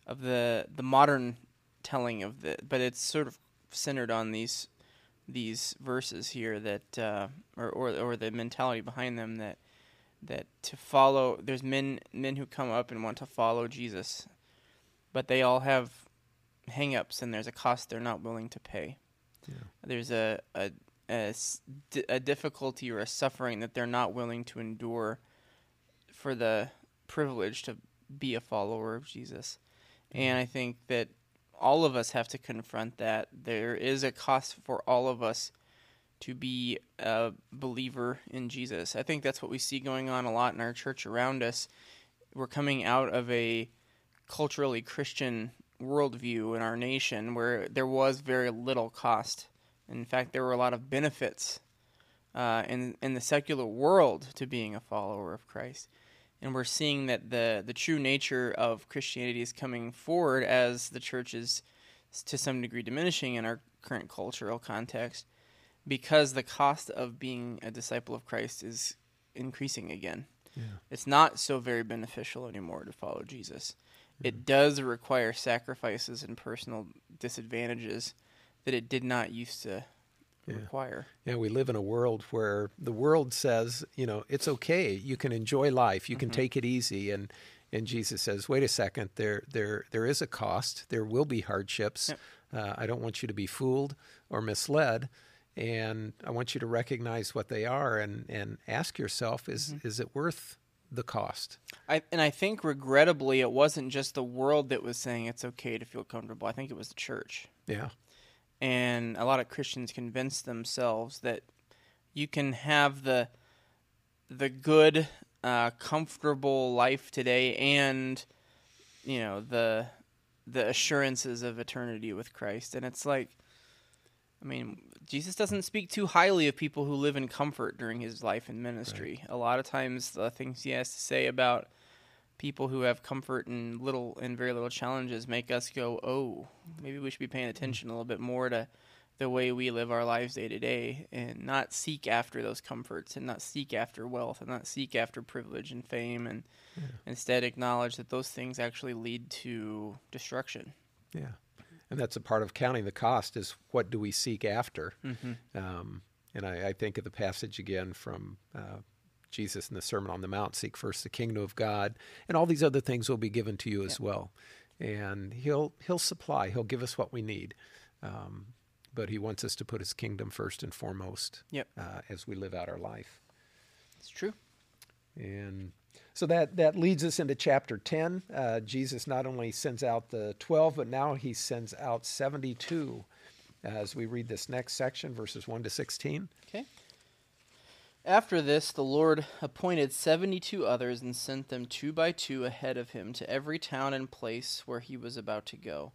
of the the modern telling of the, but it's sort of centered on these these verses here that uh, or, or or the mentality behind them that. That to follow, there's men men who come up and want to follow Jesus, but they all have hang-ups, and there's a cost they're not willing to pay. Yeah. There's a, a, a, a difficulty or a suffering that they're not willing to endure for the privilege to be a follower of Jesus. Mm-hmm. And I think that all of us have to confront that. There is a cost for all of us to be a believer in Jesus. I think that's what we see going on a lot in our church around us. We're coming out of a culturally Christian worldview in our nation where there was very little cost. In fact, there were a lot of benefits uh, in, in the secular world to being a follower of Christ. And we're seeing that the, the true nature of Christianity is coming forward as the church is to some degree diminishing in our current cultural context, because the cost of being a disciple of Christ is increasing again. Yeah. It's not so very beneficial anymore to follow Jesus. Yeah. It does require sacrifices and personal disadvantages that it did not used to yeah. require. Yeah, we live in a world where the world says, you know, it's okay, you can enjoy life, you mm-hmm. can take it easy, and and Jesus says, wait a second, there there there is a cost, there will be hardships. Yep. Uh, I don't want you to be fooled or misled. And I want you to recognize what they are and, and ask yourself, is mm-hmm. is it worth the cost? I, and I think, regrettably, it wasn't just the world that was saying it's okay to feel comfortable. I think it was the church. Yeah. And a lot of Christians convinced themselves that you can have the, the good, uh, comfortable life today and, you know, the, the assurances of eternity with Christ. And it's like, I mean, Jesus doesn't speak too highly of people who live in comfort during his life and ministry. Right. A lot of times the things he has to say about people who have comfort in little and very little challenges make us go, oh, maybe we should be paying attention a little bit more to the way we live our lives day to day, and not seek after those comforts, and not seek after wealth, and not seek after privilege and fame, and yeah. instead acknowledge that those things actually lead to destruction. Yeah. And that's a part of counting the cost, is what do we seek after? Mm-hmm. Um, and I, I think of the passage again from uh, Jesus in the Sermon on the Mount, seek first the kingdom of God, and all these other things will be given to you yeah. as well. And he'll he'll supply, he'll give us what we need. Um, but he wants us to put his kingdom first and foremost yep. uh, as we live out our life. It's true. And so that, that leads us into chapter ten. Uh, Jesus not only sends out the twelve, but now he sends out seventy-two uh, as we read this next section, verses one to sixteen. Okay. After this, the Lord appointed seventy-two others and sent them two by two ahead of him to every town and place where he was about to go.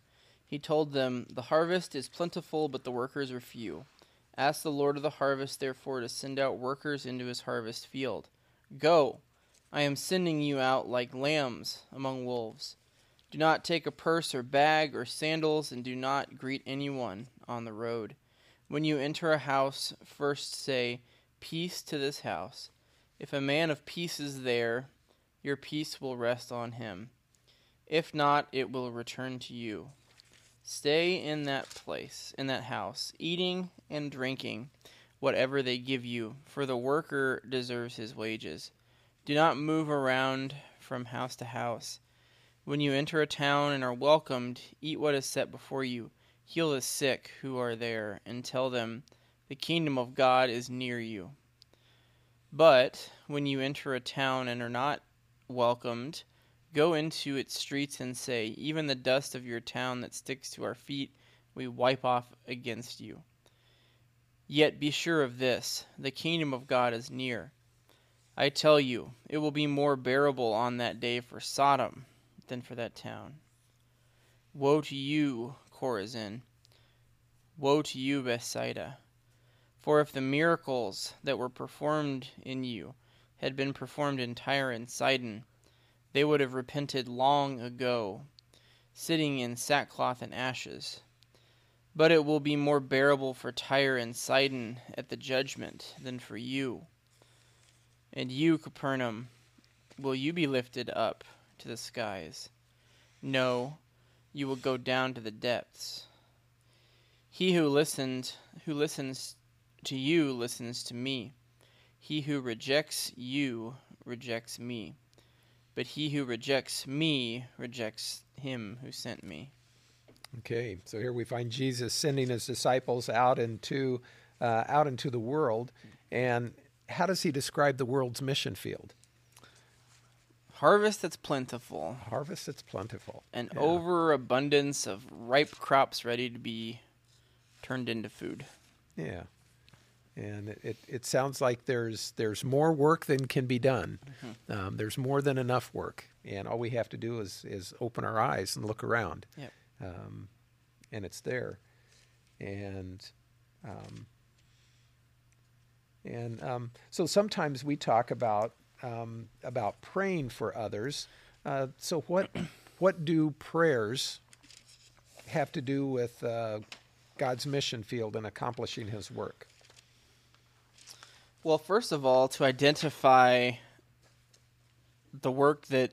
He told them, the harvest is plentiful, but the workers are few. Ask the Lord of the harvest, therefore, to send out workers into his harvest field. Go, I am sending you out like lambs among wolves. Do not take a purse or bag or sandals, and do not greet anyone on the road. When you enter a house, first say, peace to this house. If a man of peace is there, your peace will rest on him. If not, it will return to you. Stay in that place, in that house, eating and drinking whatever they give you, for the worker deserves his wages. Do not move around from house to house. When you enter a town and are welcomed, eat what is set before you. Heal the sick who are there, and tell them, the kingdom of God is near you. But when you enter a town and are not welcomed, go into its streets and say, even the dust of your town that sticks to our feet, we wipe off against you. Yet be sure of this, the kingdom of God is near. I tell you, it will be more bearable on that day for Sodom than for that town. Woe to you, Chorazin. Woe to you, Bethsaida. For if the miracles that were performed in you had been performed in Tyre and Sidon, they would have repented long ago, sitting in sackcloth and ashes. But it will be more bearable for Tyre and Sidon at the judgment than for you. And you, Capernaum, will you be lifted up to the skies? No, you will go down to the depths. He who listened, who listens to you listens to me. He who rejects you rejects me. But he who rejects me rejects him who sent me. Okay, so here we find Jesus sending his disciples out into uh, out into the world. And how does he describe the world's mission field? Harvest that's plentiful. Harvest that's plentiful. An yeah. overabundance of ripe crops ready to be turned into food. Yeah. And it, it sounds like there's there's more work than can be done. Mm-hmm. Um, there's more than enough work, and all we have to do is is open our eyes and look around. Yep. Um, and it's there. And um, and um, so sometimes we talk about um, about praying for others. Uh, so what what do prayers have to do with uh, God's mission field and accomplishing His work? Well, first of all, to identify the work that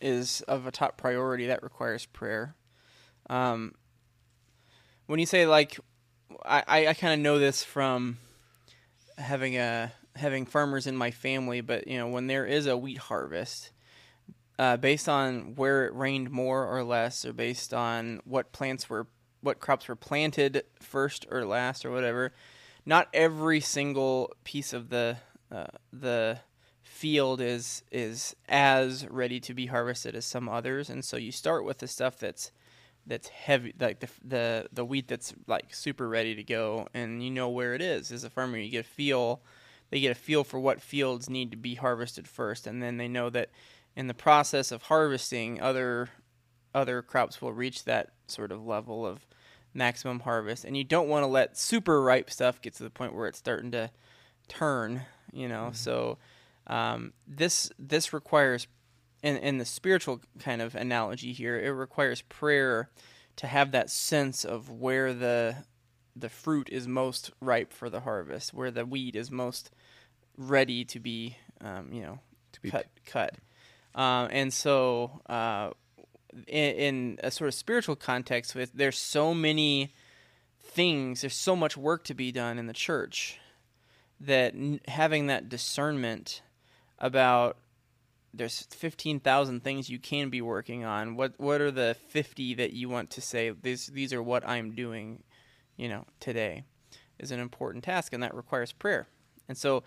is of a top priority, that requires prayer. Um, when you say, like, I, I kind of know this from having a having farmers in my family, but, you know, when there is a wheat harvest, uh, based on where it rained more or less, or based on what plants were, what crops were planted first or last or whatever, not every single piece of the uh, the field is is as ready to be harvested as some others, and so you start with the stuff that's that's heavy, like the the the wheat that's like super ready to go, and you know where it is. As a farmer, you get a feel, they get a feel for what fields need to be harvested first, and then they know that in the process of harvesting, other other crops will reach that sort of level of maximum harvest, and you don't want to let super ripe stuff get to the point where it's starting to turn, you know. Mm-hmm. So um, this this requires in, in the spiritual kind of analogy here, it requires prayer to have that sense of where the the fruit is most ripe for the harvest, where the weed is most ready to be, um, you know, to be cut. P- cut. Uh, and so uh, in, in a sort of spiritual context, with there's so many things, there's so much work to be done in the church, that n- having that discernment about there's fifteen thousand things you can be working on. What what are the fifty that you want to say, these, these are what I'm doing, you know, today, is an important task, and that requires prayer. And so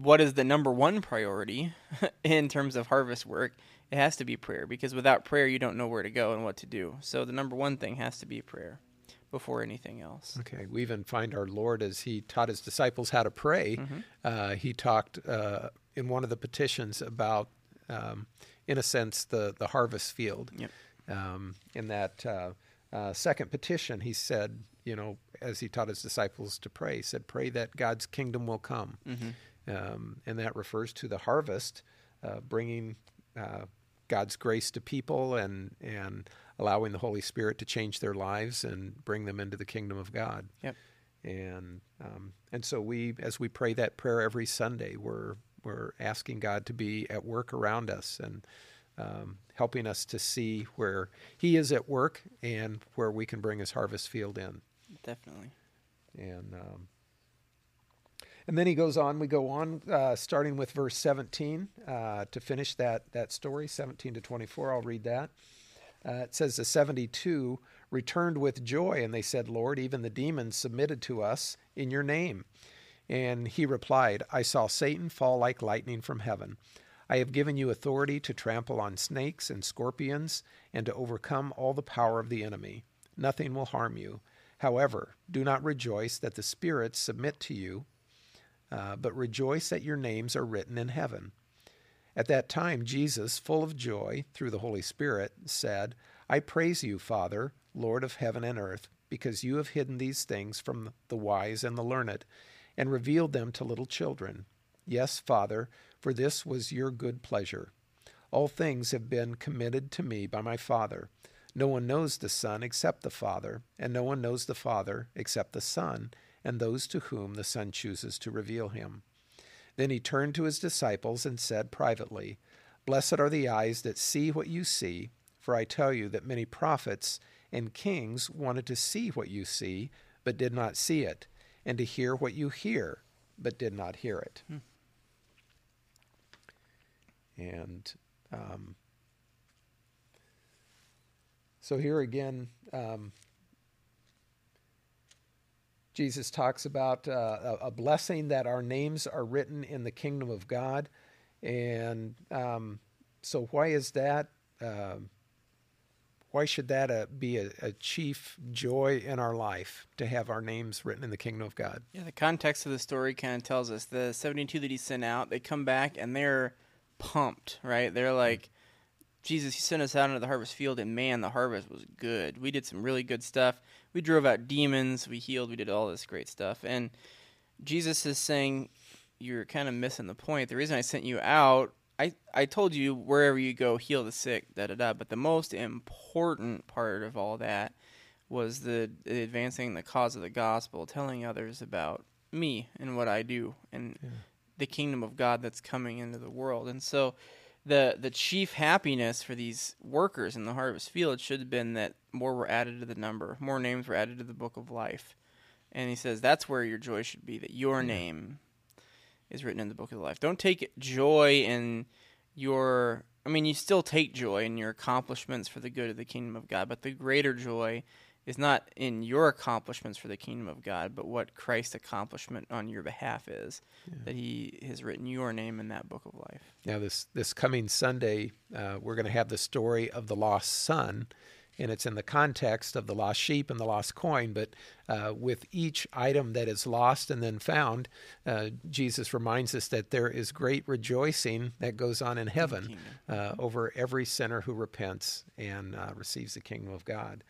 what is the number one priority in terms of harvest work? It has to be prayer, because without prayer, you don't know where to go and what to do. So the number one thing has to be prayer before anything else. Okay, we even find our Lord, as he taught his disciples how to pray, mm-hmm. uh, he talked uh, in one of the petitions about, um, in a sense, the, the harvest field. Yep. Um, in that uh, uh, second petition, he said, you know, as he taught his disciples to pray, he said, pray that God's kingdom will come. Mm-hmm. Um, and that refers to the harvest, uh, bringing uh, God's grace to people and and allowing the Holy Spirit to change their lives and bring them into the kingdom of God. Yep. And um, and so we, as we pray that prayer every Sunday, we're we're asking God to be at work around us and um, helping us to see where He is at work and where we can bring His harvest field in. Definitely. And. Um, And then he goes on, we go on, uh, starting with verse seventeen uh, to finish that, that story, seventeen to twenty-four. I'll read that. Uh, it says, the seventy-two returned with joy, and they said, Lord, even the demons submitted to us in your name. And he replied, I saw Satan fall like lightning from heaven. I have given you authority to trample on snakes and scorpions and to overcome all the power of the enemy. Nothing will harm you. However, do not rejoice that the spirits submit to you, Uh, but rejoice that your names are written in heaven. At that time, Jesus, full of joy through the Holy Spirit, said, I praise you, Father, Lord of heaven and earth, because you have hidden these things from the wise and the learned, and revealed them to little children. Yes, Father, for this was your good pleasure. All things have been committed to me by my Father. No one knows the Son except the Father, and no one knows the Father except the Son, and those to whom the Son chooses to reveal him. Then he turned to his disciples and said privately, Blessed are the eyes that see what you see, for I tell you that many prophets and kings wanted to see what you see, but did not see it, and to hear what you hear, but did not hear it. Hmm. And um, so here again, um, Jesus talks about uh, a blessing that our names are written in the kingdom of God. And um, so why is that? Uh, why should that uh, be a, a chief joy in our life, to have our names written in the kingdom of God? Yeah, the context of the story kind of tells us. The seventy-two that he sent out, they come back and they're pumped, right? They're like, Jesus, you sent us out into the harvest field, and man, the harvest was good. We did some really good stuff. We drove out demons, we healed, we did all this great stuff. And Jesus is saying, you're kind of missing the point. The reason I sent you out, I, I told you wherever you go, heal the sick, da-da-da. But the most important part of all that was the advancing the cause of the gospel, telling others about me and what I do and yeah. the kingdom of God that's coming into the world. And so the the chief happiness for these workers in the harvest field should have been that more were added to the number, more names were added to the book of life. And he says that's where your joy should be, that your name is written in the book of life. Don't take joy in your, I mean, you still take joy in your accomplishments for the good of the kingdom of God, but the greater joy is not in your accomplishments for the kingdom of God, but what Christ's accomplishment on your behalf is, yeah. that he has written your name in that book of life. Now, this this coming Sunday, uh, we're going to have the story of the lost son, and it's in the context of the lost sheep and the lost coin, but uh, with each item that is lost and then found, uh, Jesus reminds us that there is great rejoicing that goes on in heaven uh, over every sinner who repents and uh, receives the kingdom of God.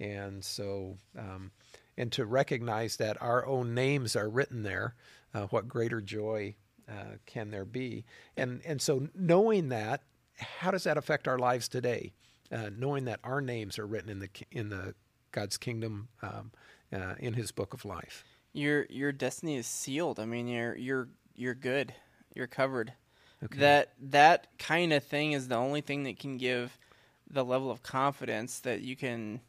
And so, um, and to recognize that our own names are written there, uh, what greater joy uh, can there be? And and so knowing that how does that affect our lives today? Uh, knowing that our names are written in the in the God's kingdom, um, uh, in His book of life. Your your destiny is sealed. I mean, you're you're you're good. You're covered. Okay. That that kind of thing is the only thing that can give the level of confidence that you can,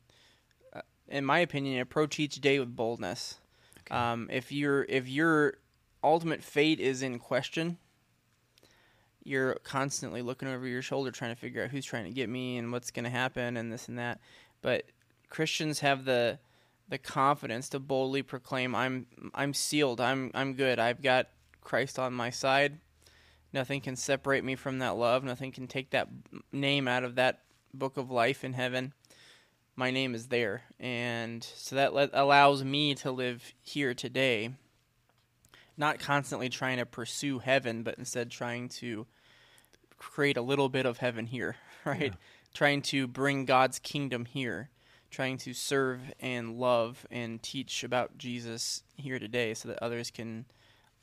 uh, in my opinion, approach each day with boldness. Okay. Um, if you're if your ultimate fate is in question, you're constantly looking over your shoulder trying to figure out who's trying to get me and what's going to happen and this and that. But Christians have the the confidence to boldly proclaim, I'm I'm sealed, I'm I'm good, I've got Christ on my side. Nothing can separate me from that love. Nothing can take that name out of that book of life in heaven. My name is there. And so that let, allows me to live here today, not constantly trying to pursue heaven, but instead trying to create a little bit of heaven here, right? Yeah. Trying to bring God's kingdom here, trying to serve and love and teach about Jesus here today so that others can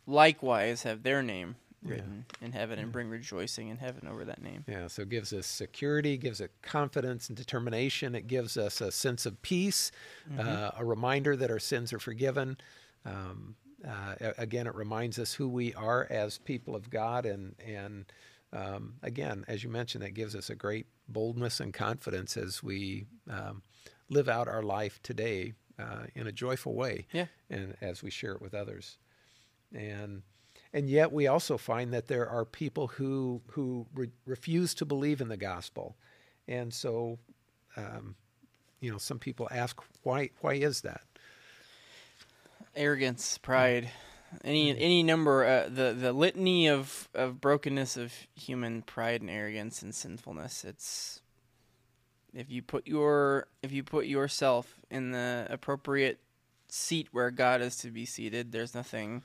likewise have their name written yeah. in heaven and yeah. bring rejoicing in heaven over that name. Yeah, so it gives us security, gives it confidence and determination. It gives us a sense of peace, mm-hmm. uh, a reminder that our sins are forgiven. Um, uh, again, it reminds us who we are as people of God, and and um, again, as you mentioned, that gives us a great boldness and confidence as we um, live out our life today uh, in a joyful way, yeah. and as we share it with others. And and yet we also find that there are people who who re- refuse to believe in the gospel, and so um, you know, some people ask, why why is that? Arrogance, pride, any any number, uh, the the litany of, of brokenness of human pride and arrogance and sinfulness. It's if you put your if you put yourself in the appropriate seat where God is to be seated, there's nothing.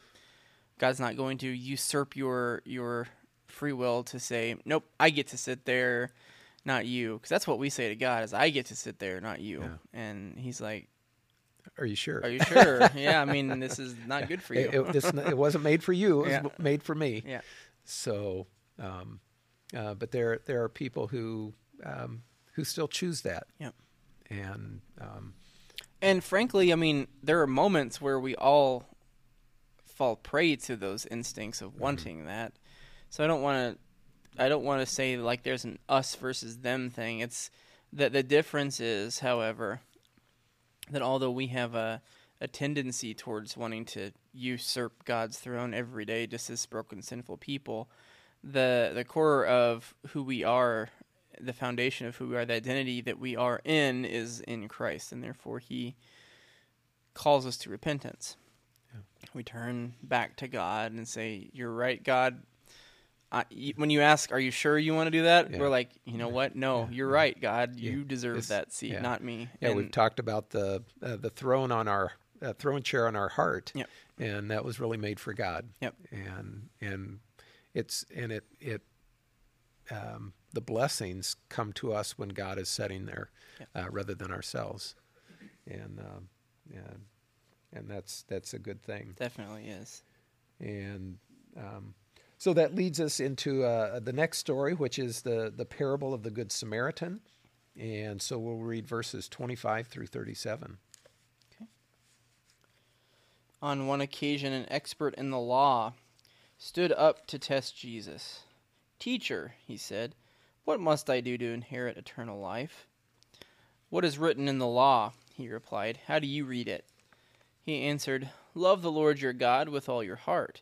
God's not going to usurp your your free will to say, nope, I get to sit there, not you. Because that's what we say to God is, I get to sit there, not you. Yeah. And he's like, are you sure? Are you sure? Yeah, I mean, this is not good for you. it, it, this, it wasn't made for you. It yeah. was made for me. Yeah. So, um, uh, but there there are people who um, who still choose that. Yep. And, um, and frankly, I mean, there are moments where we all fall prey to those instincts of wanting mm-hmm. that. So I don't want to I don't want to say like there's an us versus them thing. It's that the difference is, however, that although we have a, a tendency towards wanting to usurp God's throne every day just as broken, sinful people, the the core of who we are, the foundation of who we are, the identity that we are in is in Christ, and therefore he calls us to repentance. We turn back to God and say, you're right, God. I, you, when you ask, are you sure you want to do that? Yeah. We're like, you know what? No, yeah. you're right, God. Yeah. You deserve it's, that seat, yeah. not me. Yeah, and we've talked about the uh, the throne on our uh, throne chair on our heart, yep. and that was really made for God. Yep. And and it's and it it um, the blessings come to us when God is sitting there, yep. uh, rather than ourselves. And um, and. And that's that's a good thing. Definitely is. And um, so that leads us into uh, the next story, which is the, the parable of the Good Samaritan. And so we'll read verses twenty-five through thirty-seven. Okay. On one occasion, an expert in the law stood up to test Jesus. Teacher, he said, what must I do to inherit eternal life? What is written in the law? He replied. How do you read it? He answered, love the Lord your God with all your heart,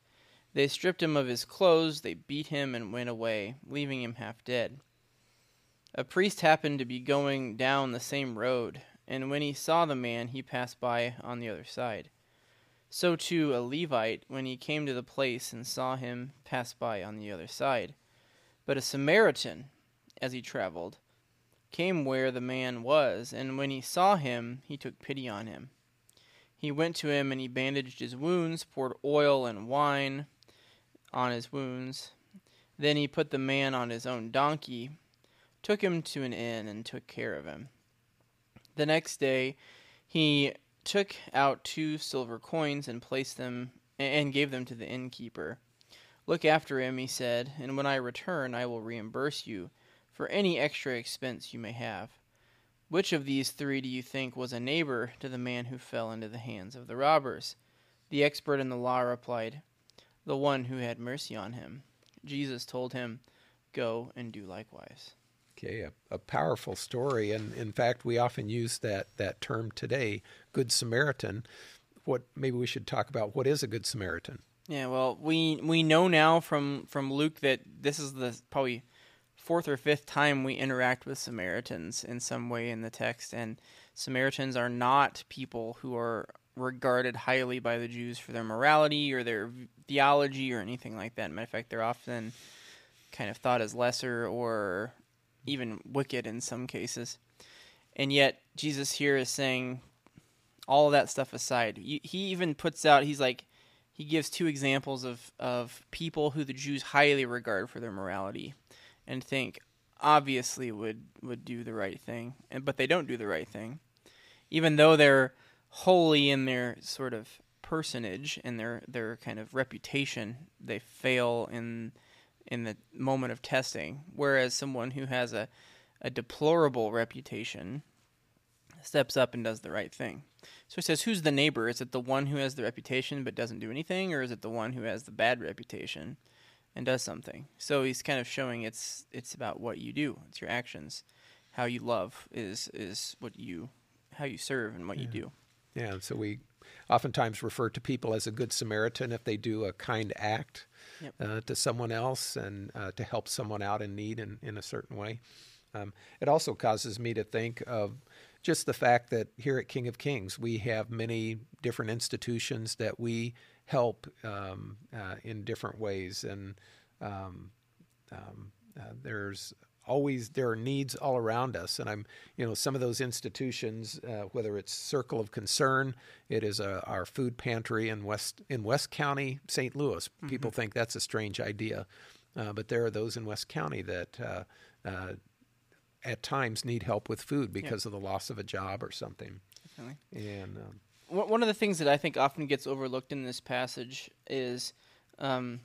They stripped him of his clothes, they beat him, and went away, leaving him half dead. A priest happened to be going down the same road, and when he saw the man, he passed by on the other side. So too a Levite, when he came to the place and saw him, passed by on the other side. But a Samaritan, as he traveled, came where the man was, and when he saw him, he took pity on him. He went to him, and he bandaged his wounds, poured oil and wine on his wounds. Then he put the man on his own donkey, took him to an inn, and took care of him. The next day he took out two silver coins and placed them and gave them to the innkeeper. Look after him, he said, and when I return I will reimburse you for any extra expense you may have. Which of these three do you think was a neighbor to the man who fell into the hands of the robbers? The expert in the law replied, the one who had mercy on him. Jesus told him, go and do likewise. Okay, a, a powerful story, and in fact, we often use that, that term today, Good Samaritan. What maybe we should talk about, what is a Good Samaritan? Yeah, well, we we know now from, from Luke that this is the probably fourth or fifth time we interact with Samaritans in some way in the text, and Samaritans are not people who are regarded highly by the Jews for their morality or their theology or anything like that. Matter of fact, they're often kind of thought as lesser or even wicked in some cases. And yet Jesus here is saying all of that stuff aside. He even puts out, he's like, he gives two examples of, of people who the Jews highly regard for their morality and think obviously would, would do the right thing, and but they don't do the right thing. Even though they're holy in their sort of personage and their, their kind of reputation, they fail in in the moment of testing, whereas someone who has a, a deplorable reputation steps up and does the right thing. So he says, who's the neighbor? Is it the one who has the reputation but doesn't do anything, or is it the one who has the bad reputation and does something? So he's kind of showing it's it's about what you do. It's your actions. How you love is is what you how you serve and what yeah. you do. Yeah, so we oftentimes refer to people as a good Samaritan if they do a kind act yep. uh, to someone else and uh, to help someone out in need in, in a certain way. Um, it also causes me to think of just the fact that here at King of Kings, we have many different institutions that we help um, uh, in different ways. And um, um, uh, there's always, there are needs all around us. And I'm, you know, some of those institutions, uh, whether it's Circle of Concern, it is a, our food pantry in West, in West County, Saint Louis. Mm-hmm. People think that's a strange idea. Uh, but there are those in West County that uh, uh, at times need help with food because yeah. of the loss of a job or something. Definitely. And um, one of the things that I think often gets overlooked in this passage is um,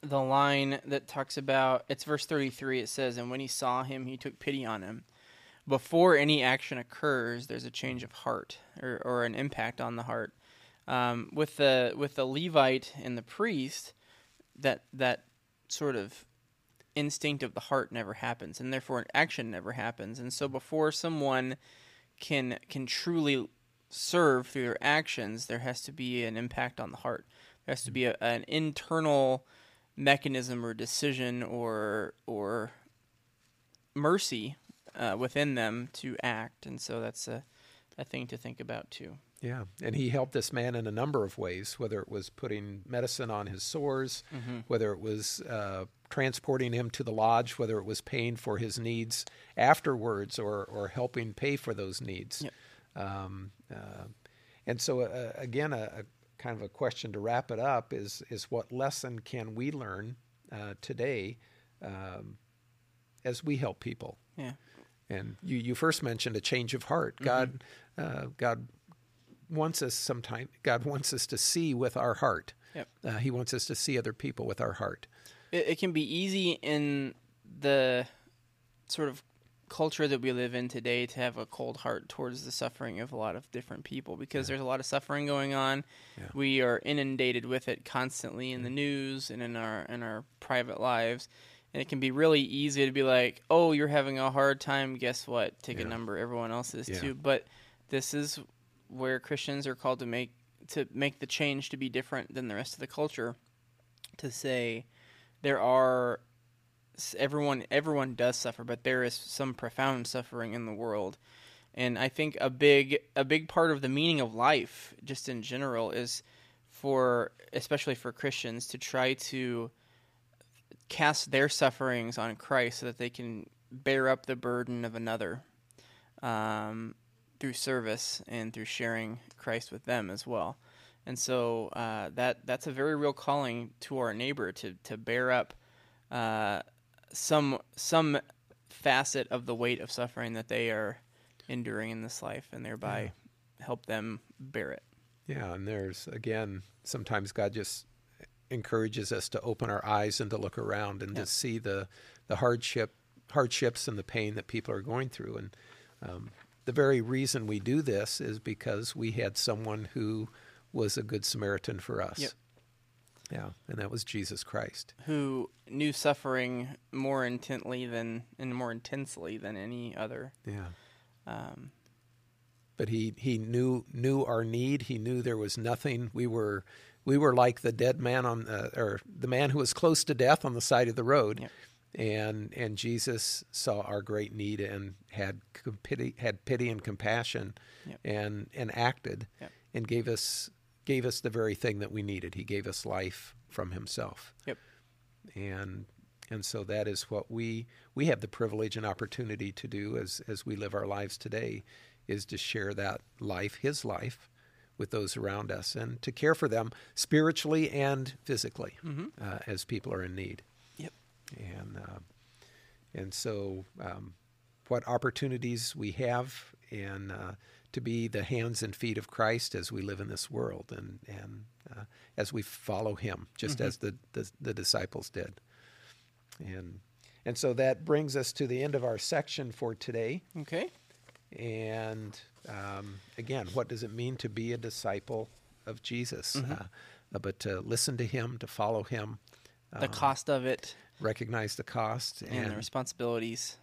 the line that talks about, it's verse thirty-three, it says, and when he saw him, he took pity on him. Before any action occurs, there's a change of heart or, or an impact on the heart. Um, with the with the Levite and the priest, that that sort of instinct of the heart never happens, and therefore an action never happens. And so before someone can can truly serve through their actions, there has to be an impact on the heart. There has to be a, an internal mechanism or decision or or mercy uh, within them to act. And so that's a, a thing to think about too. Yeah, and he helped this man in a number of ways, whether it was putting medicine on his sores, mm-hmm. whether it was uh, transporting him to the lodge, whether it was paying for his needs afterwards or, or helping pay for those needs. Yep. Um, uh, and so, uh, again, a, a kind of a question to wrap it up is, is what lesson can we learn uh, today um, as we help people? Yeah. And you, you first mentioned a change of heart. Mm-hmm. God uh, God wants us sometime, God wants us to see with our heart. Yep. Uh, he wants us to see other people with our heart. It, it can be easy in the sort of culture that we live in today to have a cold heart towards the suffering of a lot of different people because yeah. there's a lot of suffering going on. Yeah. We are inundated with it constantly in yeah. the news and in our in our private lives. And it can be really easy to be like, oh, you're having a hard time. Guess what? Take yeah. a number. Everyone else is yeah. too. But this is where Christians are called to make to make the change to be different than the rest of the culture, to say there are Everyone everyone does suffer, but there is some profound suffering in the world. And I think a big a big part of the meaning of life, just in general, is for, especially for Christians, to try to cast their sufferings on Christ so that they can bear up the burden of another um, through service and through sharing Christ with them as well. And so uh, that that's a very real calling to our neighbor to to bear up uh, some some facet of the weight of suffering that they are enduring in this life, and thereby yeah. help them bear it. Yeah, and there's, again, sometimes God just encourages us to open our eyes and to look around and yeah. to see the, the hardship, hardships and the pain that people are going through. And um, the very reason we do this is because we had someone who was a good Samaritan for us. Yep. Yeah, and that was Jesus Christ. Who knew suffering more intently than and more intensely than any other. Yeah. Um But he, he knew knew our need. He knew there was nothing. We were we were like the dead man on the, or the man who was close to death on the side of the road, yep. and and Jesus saw our great need and had pity had pity and compassion, yep. and and acted, yep. and gave us gave us the very thing that we needed. He gave us life from himself. Yep, and and so that is what we we have the privilege and opportunity to do as as we live our lives today. Is to share that life, his life, with those around us and to care for them spiritually and physically mm-hmm. uh, as people are in need. Yep. And uh, and so um, what opportunities we have in, uh, to be the hands and feet of Christ as we live in this world and, and uh, as we follow him, just mm-hmm. as the, the, the disciples did. And, and so that brings us to the end of our section for today. Okay. And um, again, what does it mean to be a disciple of Jesus? Mm-hmm. Uh, but to listen to him, to follow him. The um, cost of it. Recognize the cost. And, and the responsibilities.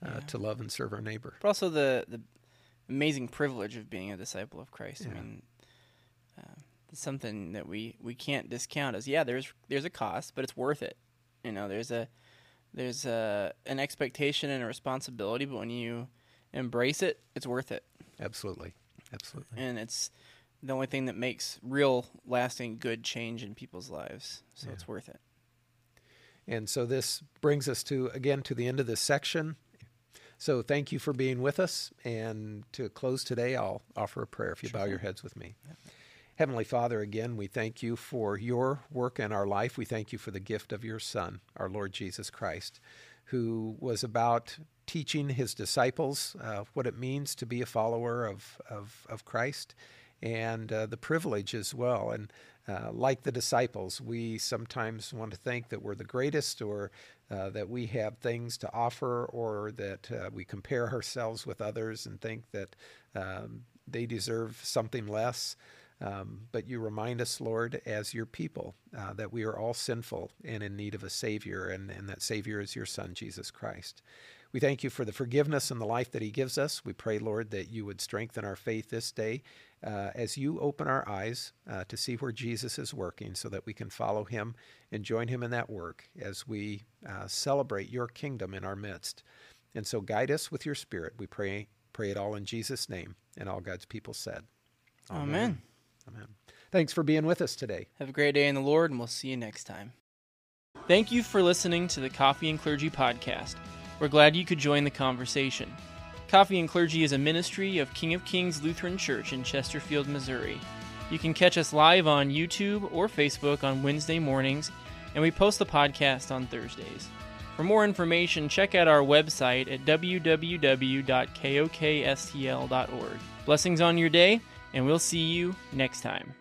Uh, yeah. To love and serve our neighbor. But also the, the amazing privilege of being a disciple of Christ. Yeah. I mean, uh, it's something that we, we can't discount as, yeah, there's there's a cost, but it's worth it. You know, there's a there's a, an expectation and a responsibility, but when you embrace it, it's worth it. Absolutely. Absolutely. And it's the only thing that makes real, lasting, good change in people's lives. So yeah. it's worth it. And so this brings us to, again, to the end of this section. So thank you for being with us. And to close today, I'll offer a prayer if you sure. bow your heads with me. Yeah. Heavenly Father, again, we thank you for your work in our life. We thank you for the gift of your Son, our Lord Jesus Christ, who was about teaching his disciples uh, what it means to be a follower of of, of Christ, and uh, the privilege as well. And uh, like the disciples, we sometimes want to think that we're the greatest, or uh, that we have things to offer, or that uh, we compare ourselves with others and think that um, they deserve something less. Um, but you remind us, Lord, as your people, uh, that we are all sinful and in need of a Savior, and, and that Savior is your Son, Jesus Christ. We thank you for the forgiveness and the life that he gives us. We pray, Lord, that you would strengthen our faith this day uh, as you open our eyes uh, to see where Jesus is working so that we can follow him and join him in that work as we uh, celebrate your kingdom in our midst. And so guide us with your Spirit. We pray, pray it all in Jesus' name, and all God's people said. Amen. Amen. Amen. Thanks for being with us today. Have a great day in the Lord, and we'll see you next time. Thank you for listening to the Coffee and Clergy podcast. We're glad you could join the conversation. Coffee and Clergy is a ministry of King of Kings Lutheran Church in Chesterfield, Missouri. You can catch us live on YouTube or Facebook on Wednesday mornings, and we post the podcast on Thursdays. For more information, check out our website at w w w dot k o k s t l dot org. Blessings on your day, and we'll see you next time.